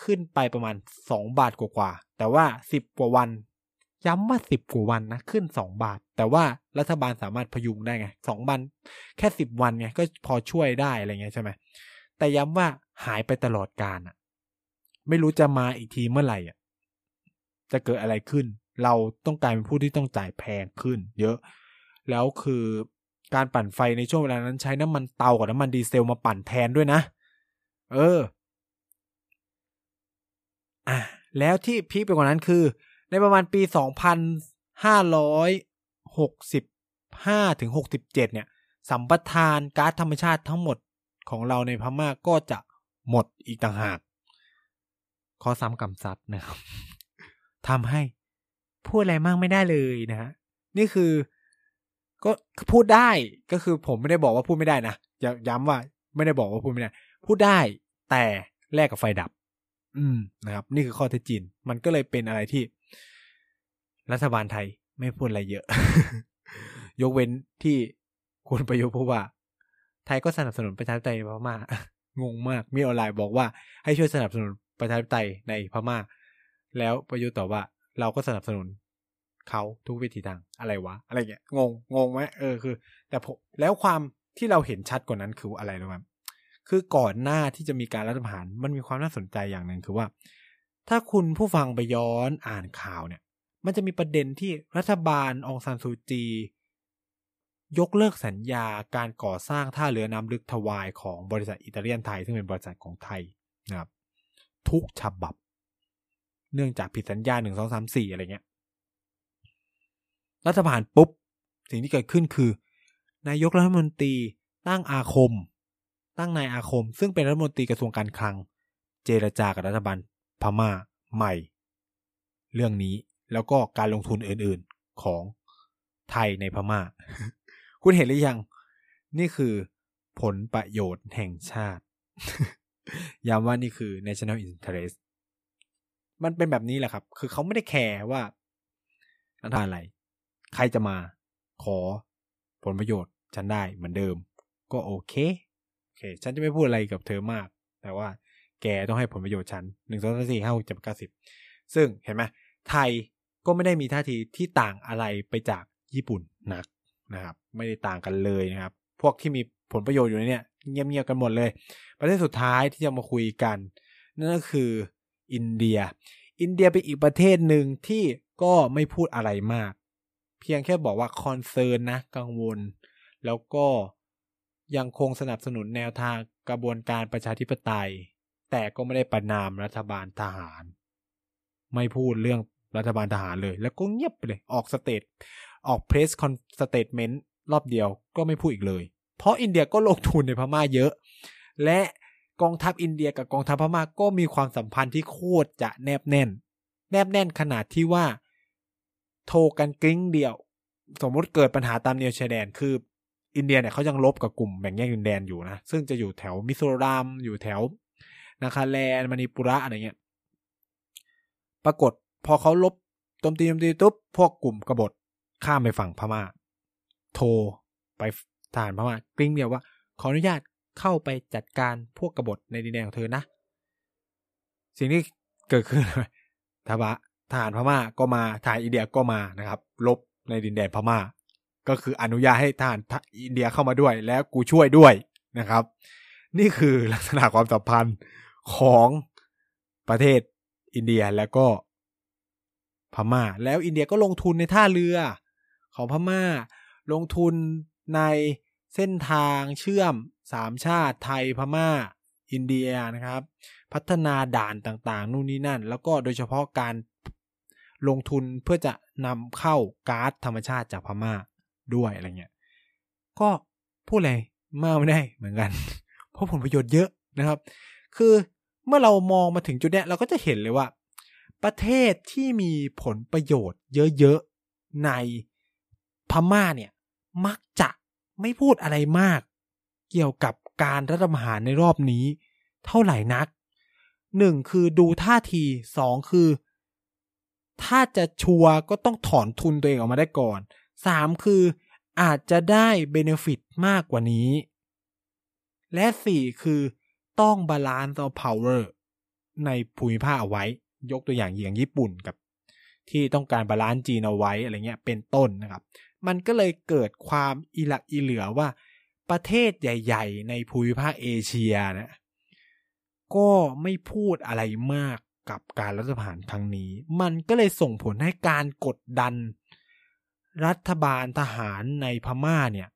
ขึ้นไปประมาณสองบาทกว่าๆแต่ว่าสิบกว่าวันย้ำว่าสิบกว่าวันนะขึ้นสองบาทแต่ว่ารัฐบาลสามารถพยุงได้ไงสองวันแค่สิบวันไงก็พอช่วยได้อะไรเงี้ยใช่ไหมแต่ย้ำว่าหายไปตลอดกาลอ่ะไม่รู้จะมาอีกทีเมื่อไหร่อ่ะจะเกิดอะไรขึ้นเราต้องกลายเป็นผู้ที่ต้องจ่ายแพงขึ้นเยอะแล้วคือการปั่นไฟในช่วงเวลานั้นใช้น้ำมันเตากับน้ำมันดีเซลมาปั่นแทนด้วยนะเอออ่ะแล้วที่พีคไปกว่านั้นคือในประมาณปี สองพันห้าร้อยหกสิบห้า ถึง หกสิบเจ็ดเนี่ยสัมปทานก๊าซธรรมชาติทั้งหมดของเราในพม่าก็จะหมดอีกต่างหากข้อซ้ำกำซัดนะครับทำให้พูดอะไรมากไม่ได้เลยนะฮะนี่คือก็พูดได้ก็คือผมไม่ได้บอกว่าพูดไม่ได้นะย้ำว่าไม่ได้บอกว่าพูดไม่ได้พูดได้แต่แลกกับไฟดับอืมนะครับนี่คือข้อเท็จจริงมันก็เลยเป็นอะไรที่รัฐบาลไทยไม่พูดอะไรเยอะ ยกเว้นที่คุณประยุทธ์พูดว่าไทยก็สนับสนุนประชาธิปไตยในพม่างงมากมีออนไลน์บอกว่าให้ช่วยสนับสนุนประชาธิปไตยในพม่าแล้วประยุทธ์ตอบว่าเราก็สนับสนุนเขาทุกวิธีทางอะไรวะอะไรเงี้ยงงงงไหมเออคือแต่ผมแล้วความที่เราเห็นชัดกว่านั้นคืออะไรรู้ไหมคือก่อนหน้าที่จะมีการรัฐประหารมันมีความน่าสนใจอย่างหนึ่งคือว่าถ้าคุณผู้ฟังไปย้อนอ่านข่าวเนี่ยมันจะมีประเด็นที่รัฐบาลองซานซูจียกเลิกสัญญาการก่อสร้างท่าเรือน้ำลึกทวายของบริษัทอิตาเลียนไทยซึ่งเป็นบริษัทของไทยนะครับทุกฉบับเนื่องจากผิดสัญญาหนึ่ง สอง สาม สี่อะไรเงี้ยรัฐบาลปุ๊บสิ่งที่เกิดขึ้นคือนายกรัฐมนตรีตั้งอาคมตั้งนายอาคมซึ่งเป็นรัฐมนตรีกระทรวงการคลังเจรจากับรัฐบาลพม่าใหม่เรื่องนี้แล้วก็การลงทุนอื่นๆของไทยในพม่า คุณเห็นหรือยังนี่คือผลประโยชน์แห่งชาติ ย้ำว่านี่คือ national interest มันเป็นแบบนี้แหละครับคือเขาไม่ได้แคร์ว่ารัฐบาลอะไรใครจะมาขอผลประโยชน์ฉันได้เหมือนเดิมก็โอเคโอเคฉันจะไม่พูดอะไรกับเธอมากแต่ว่าแกต้องให้ผลประโยชน์ฉันหนึ่ง สอง สาม สี่ ห้า หก เจ็ด แปด เก้า สิบซึ่งเห็นไหมไทยก็ไม่ได้มีท่าทีที่ต่างอะไรไปจากญี่ปุ่นนักนะครับไม่ได้ต่างกันเลยนะครับพวกที่มีผลประโยชน์อยู่ในเนี้ยเงียบๆกันหมดเลยประเทศสุดท้ายที่จะมาคุยกันนั่นก็คืออินเดียอินเดียเป็นอีกประเทศหนึ่งที่ก็ไม่พูดอะไรมากเพียงแค่บอกว่าคอนเซิร์นนะกังวลแล้วก็ยังคงสนับสนุนแนวทางกระบวนการประชาธิปไตยแต่ก็ไม่ได้ประณามรัฐบาลทหารไม่พูดเรื่องรัฐบาลทหารเลยแล้วก็เงียบไปเลยออกสเตทออกเพรสคอนสเตทเมนต์รอบเดียวก็ไม่พูดอีกเลยเพราะอินเดียก็ลงทุนในพม่าเยอะและกองทัพอินเดียกับกองทัพพม่าก็มีความสัมพันธ์ที่โคตรจะแนบแน่นแนบแน่นขนาดที่ว่าโทรกันกริ้งเดียวสมมติเกิดปัญหาตามแนวชายแดนคืออินเดียเนี่ยเขายังลบกับกลุ่มแบ่งแยกดินแดนอยู่นะซึ่งจะอยู่แถวมิโซรัมอยู่แถวนาคาแลนด์มณีปุระอะไรเงี้ยปรากฏพอเขาลบตมตีตมตีตุ๊บพวกกลุ่มกบฏข้ามไปฝั่งพม่าโทรไปทหารพม่ากริ้งเดียวว่าขออนุญาตเข้าไปจัดการพวกกบฏในดินแดนของเธอนะสิ่งที่เกิดขึ้นทบะทหารพม่าก็มาทหารอินเดียก็มานะครับลบในดินแดนพม่าก็คืออนุญาตให้ทหารอินเดียเข้ามาด้วยแล้วกูช่วยด้วยนะครับนี่คือลักษณะความสัมพันธ์ของประเทศอินเดียแล้วก็พม่าแล้วอินเดียก็ลงทุนในท่าเรือของพม่า ลงทุนในเส้นทางเชื่อมสามชาติไทยพม่าอินเดียนะครับพัฒนาด่านต่างๆนู่นนี่นั่นแล้วก็โดยเฉพาะการลงทุนเพื่อจะนำเข้าก๊าซธรรมชาติจากพม่าด้วยอะไรเงี้ยก็พูดอะไรมากไม่ได้เหมือนกันเพราะผลประโยชน์เยอะนะครับคือเมื่อเรามองมาถึงจุดเนี้ยเราก็จะเห็นเลยว่าประเทศที่มีผลประโยชน์เยอะๆในพม่าเนี่ยมักจะไม่พูดอะไรมากเกี่ยวกับการรัฐประหารในรอบนี้เท่าไหร่นักหนึ่งคือดูท่าทีสองคือถ้าจะชัวร์ก็ต้องถอนทุนตัวเองออกมาได้ก่อนสามคืออาจจะได้เบเนฟิตมากกว่านี้และสี่คือต้องบาลานซ์เอาพาวเวอร์ในภูมิภาคเอาไว้ยกตัวอย่างอย่างญี่ปุ่นกับที่ต้องการบาลานซ์จีนเอาไว้อะไรเงี้ยเป็นต้นนะครับมันก็เลยเกิดความอิหลักอิเหลือว่าประเทศใหญ่ๆในภูมิภาคเอเชียนะก็ไม่พูดอะไรมากกับการรัฐประหารครั้งนี้มันก็เลยส่งผลให้การกดดันรัฐบาลทหารในพม่าเนี่ย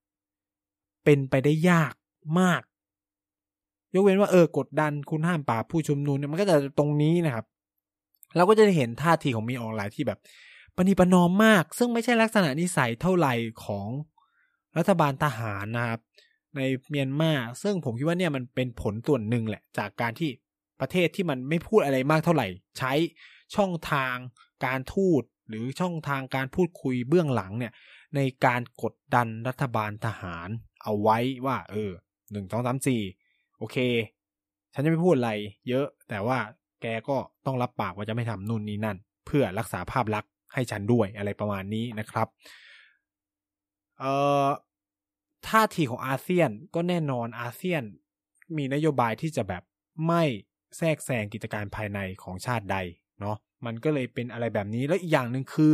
เป็นไปได้ยากมากยกเว้นว่าเออกดดันคุณห้ามปราบผู้ชุมนุมเนี่ยมันก็จะตรงนี้นะครับเราก็จะเห็นท่าทีของมีออนไลน์ที่แบบปฏิปนอมมากซึ่งไม่ใช่ลักษณะนิสัยเท่าไหร่ของรัฐบาลทหารนะครับในเมียนมาซึ่งผมคิดว่าเนี่ยมันเป็นผลส่วนหนึ่งแหละจากการที่ประเทศที่มันไม่พูดอะไรมากเท่าไหร่ใช้ช่องทางการทูตหรือช่องทางการพูดคุยเบื้องหลังเนี่ยในการกดดันรัฐบาลทหารเอาไว้ว่าเออหนึ่ง สอง สาม สี่โอเคฉันจะไม่พูดอะไรเยอะแต่ว่าแกก็ต้องรับปากว่าจะไม่ทำนู่นนี่นั่นเพื่อรักษาภาพลักษณ์ให้ฉันด้วยอะไรประมาณนี้นะครับเอ่อท่าทีของอาเซียนก็แน่นอนอาเซียนมีนโยบายที่จะแบบไม่แทรกแซงกิจการภายในของชาติใดเนาะมันก็เลยเป็นอะไรแบบนี้แล้วอีกอย่างหนึ่งคือ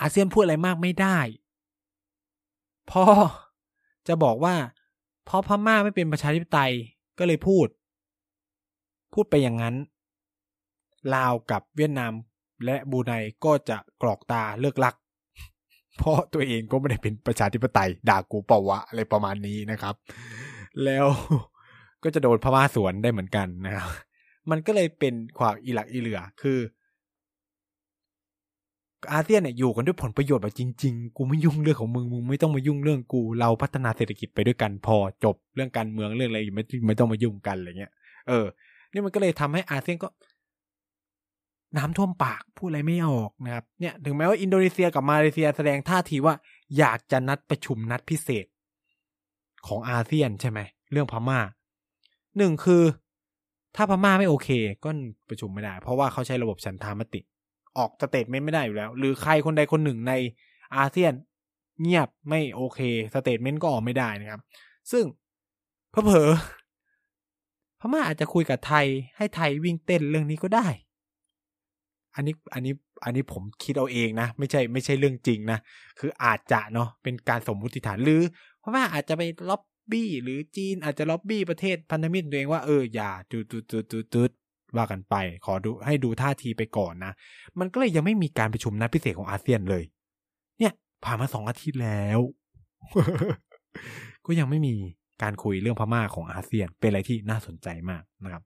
อาเซียนพูดอะไรมากไม่ได้พอจะบอกว่าเพราะพม่าไม่เป็นประชาธิปไตยก็เลยพูดพูดไปอย่างนั้นลาวกับเวียดนามและบรูไนก็จะกรอกตาเลิกลักเพราะตัวเองก็ไม่ได้เป็นประชาธิปไตยด่ากูเปล่าวะอะไรประมาณนี้นะครับแล้วก็จะโดนพม่าสวนได้เหมือนกันนะครับมันก็เลยเป็นความอีหลักอีเหลือคืออาเซียนเนี่ยอยู่กันด้วยผลประโยชน์แบบจริงๆกูไม่ยุ่งเรื่องของมึงมึงไม่ต้องมายุ่งเรื่องกูเราพัฒนาเศรษฐกิจไปด้วยกันพอจบเรื่องการเมืองเรื่องอะไรไม่ไม่ต้องมายุ่งกันอะไรเงี้ยเออนี่มันก็เลยทำให้อาเซียนก็น้ำท่วมปากพูดอะไรไม่ออกนะครับเนี่ยถึงแม้ว่าอินโดนีเซียกับมาเลเซียแสดงท่าทีว่าอยากจะนัดประชุมนัดพิเศษของอาเซียนใช่ไหมเรื่องพม่าหนึ่งคือถ้าพม่าไม่โอเคก็ประชุมไม่ได้เพราะว่าเขาใช้ระบบฉันทามติออกสเตทเมนต์ไม่ได้อยู่แล้วหรือใครคนใดคนหนึ่งในอาเซียนเงียบไม่โอเคสเตทเมนต์ก็ออกไม่ได้นะครับซึ่งเผลอพม่าอาจจะคุยกับไทยให้ไทยวิ่งเต้นเรื่องนี้ก็ได้อันนี้อันนี้อันนี้ผมคิดเอาเองนะไม่ใช่ไม่ใช่เรื่องจริงนะคืออาจจะเนาะเป็นการสมมุติฐานหรือเพราะว่าอาจจะไปล็อบบี้หรือจีนอาจจะล็อบบี้ประเทศพันธมิตรตัวเองว่าเอออย่าจุดๆๆๆว่ากันไปขอดูให้ดูท่าทีไปก่อนนะมันก็เลยยังไม่มีการประชุมนัดพิเศษของอาเซียนเลยเนี่ยผ่านมาสองอาทิตย์แล้ว ก็ยังไม่มีการคุยเรื่องพม่าของอาเซียนเป็นอะไรที่น่าสนใจมากนะครับ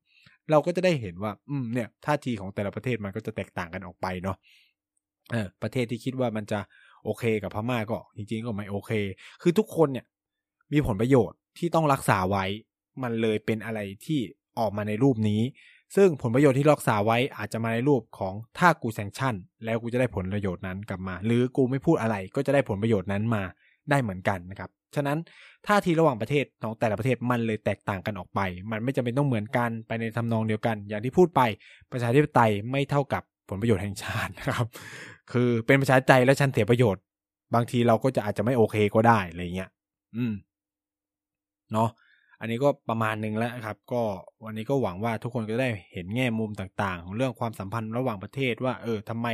เราก็จะได้เห็นว่าอืมเนี่ยท่าทีของแต่ละประเทศมันก็จะแตกต่างกันออกไปเนาะเออประเทศที่คิดว่ามันจะโอเคกับพม่าก็จริงๆก็ไม่โอเคคือทุกคนเนี่ยมีผลประโยชน์ที่ต้องรักษาไว้มันเลยเป็นอะไรที่ออกมาในรูปนี้ซึ่งผลประโยชน์ที่รักษาไว้อาจจะมาในรูปของถ้ากูแซงชั่นแล้วกูจะได้ผลประโยชน์นั้นกลับมาหรือกูไม่พูดอะไรก็จะได้ผลประโยชน์นั้นมาได้เหมือนกันนะครับฉะนั้นท่าทีระหว่างประเทศของแต่ละประเทศมันเลยแตกต่างกันออกไปมันไม่จำเป็นต้องเหมือนกันไปในทำนองเดียวกันอย่างที่พูดไปประชาธิปไตยไม่เท่ากับผลประโยชน์แห่งชาตินะครับคือเป็นประชาธิปไตยแล้วฉันเสียประโยชน์บางทีเราก็จะอาจจะไม่โอเคก็ได้อะไรเงี้ยอืมเนาะอันนี้ก็ประมาณนึงแล้วครับก็วันนี้ก็หวังว่าทุกคนก็ได้เห็นแง่มุมต่างๆของเรื่องความสัมพันธ์ระหว่างประเทศว่าเออทำไม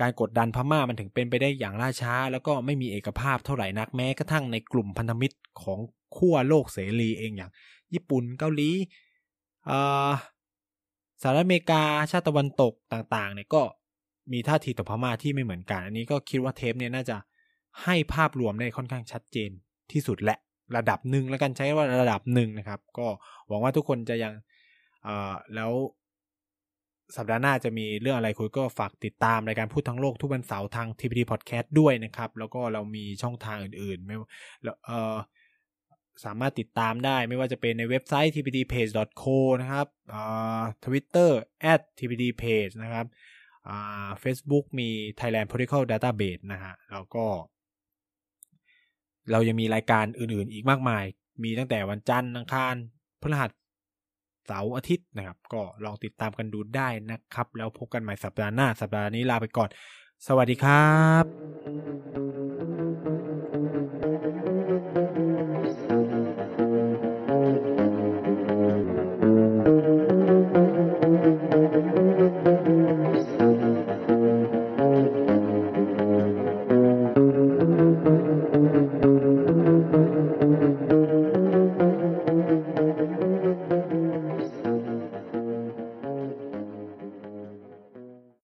การกดดันพม่ามันถึงเป็นไปได้อย่างล่าช้าแล้วก็ไม่มีเอกภาพเท่าไหร่นักแม้กระทั่งในกลุ่มพันธมิตรของขั้วโลกเสรีเองอย่างญี่ปุ่นเกาหลีสหรัฐอเมริกาชาติตะวันตกต่างๆเนี่ยก็มีท่าทีต่อพม่าที่ไม่เหมือนกันอันนี้ก็คิดว่าเทปเนี่ยน่าจะ ให้ภาพรวมได้ค่อนข้างชัดเจนที่สุดและระดับหนึ่งแล้วกันใช้ว่าระดับหนึ่งนะครับก็หวังว่าทุกคนจะยังแล้วสัปดาห์หน้าจะมีเรื่องอะไรคุยก็ฝากติดตามรายการพูดทั้งโลกทุกวันเสาร์ทาง ที วี ดี Podcast ด้วยนะครับแล้วก็เรามีช่องทางอื่นๆไม่เอ่อสามารถติดตามได้ไม่ว่าจะเป็นในเว็บไซต์ ที วี ดี เพจ ดอท ซีโอ นะครับอ่า Twitterแอท ที วี ดี เพจ นะครับอ่า Facebook มี Thailand Political Database นะฮะแล้วก็เรายังมีรายการอื่นๆอีกมากมายมีตั้งแต่วันจันทร์อังคารพฤหัสเสาร์อาทิตย์นะครับก็ลองติดตามกันดูได้นะครับแล้วพบกันใหม่สัปดาห์หน้าสัปดาห์นี้ลาไปก่อนสวัสดีครับ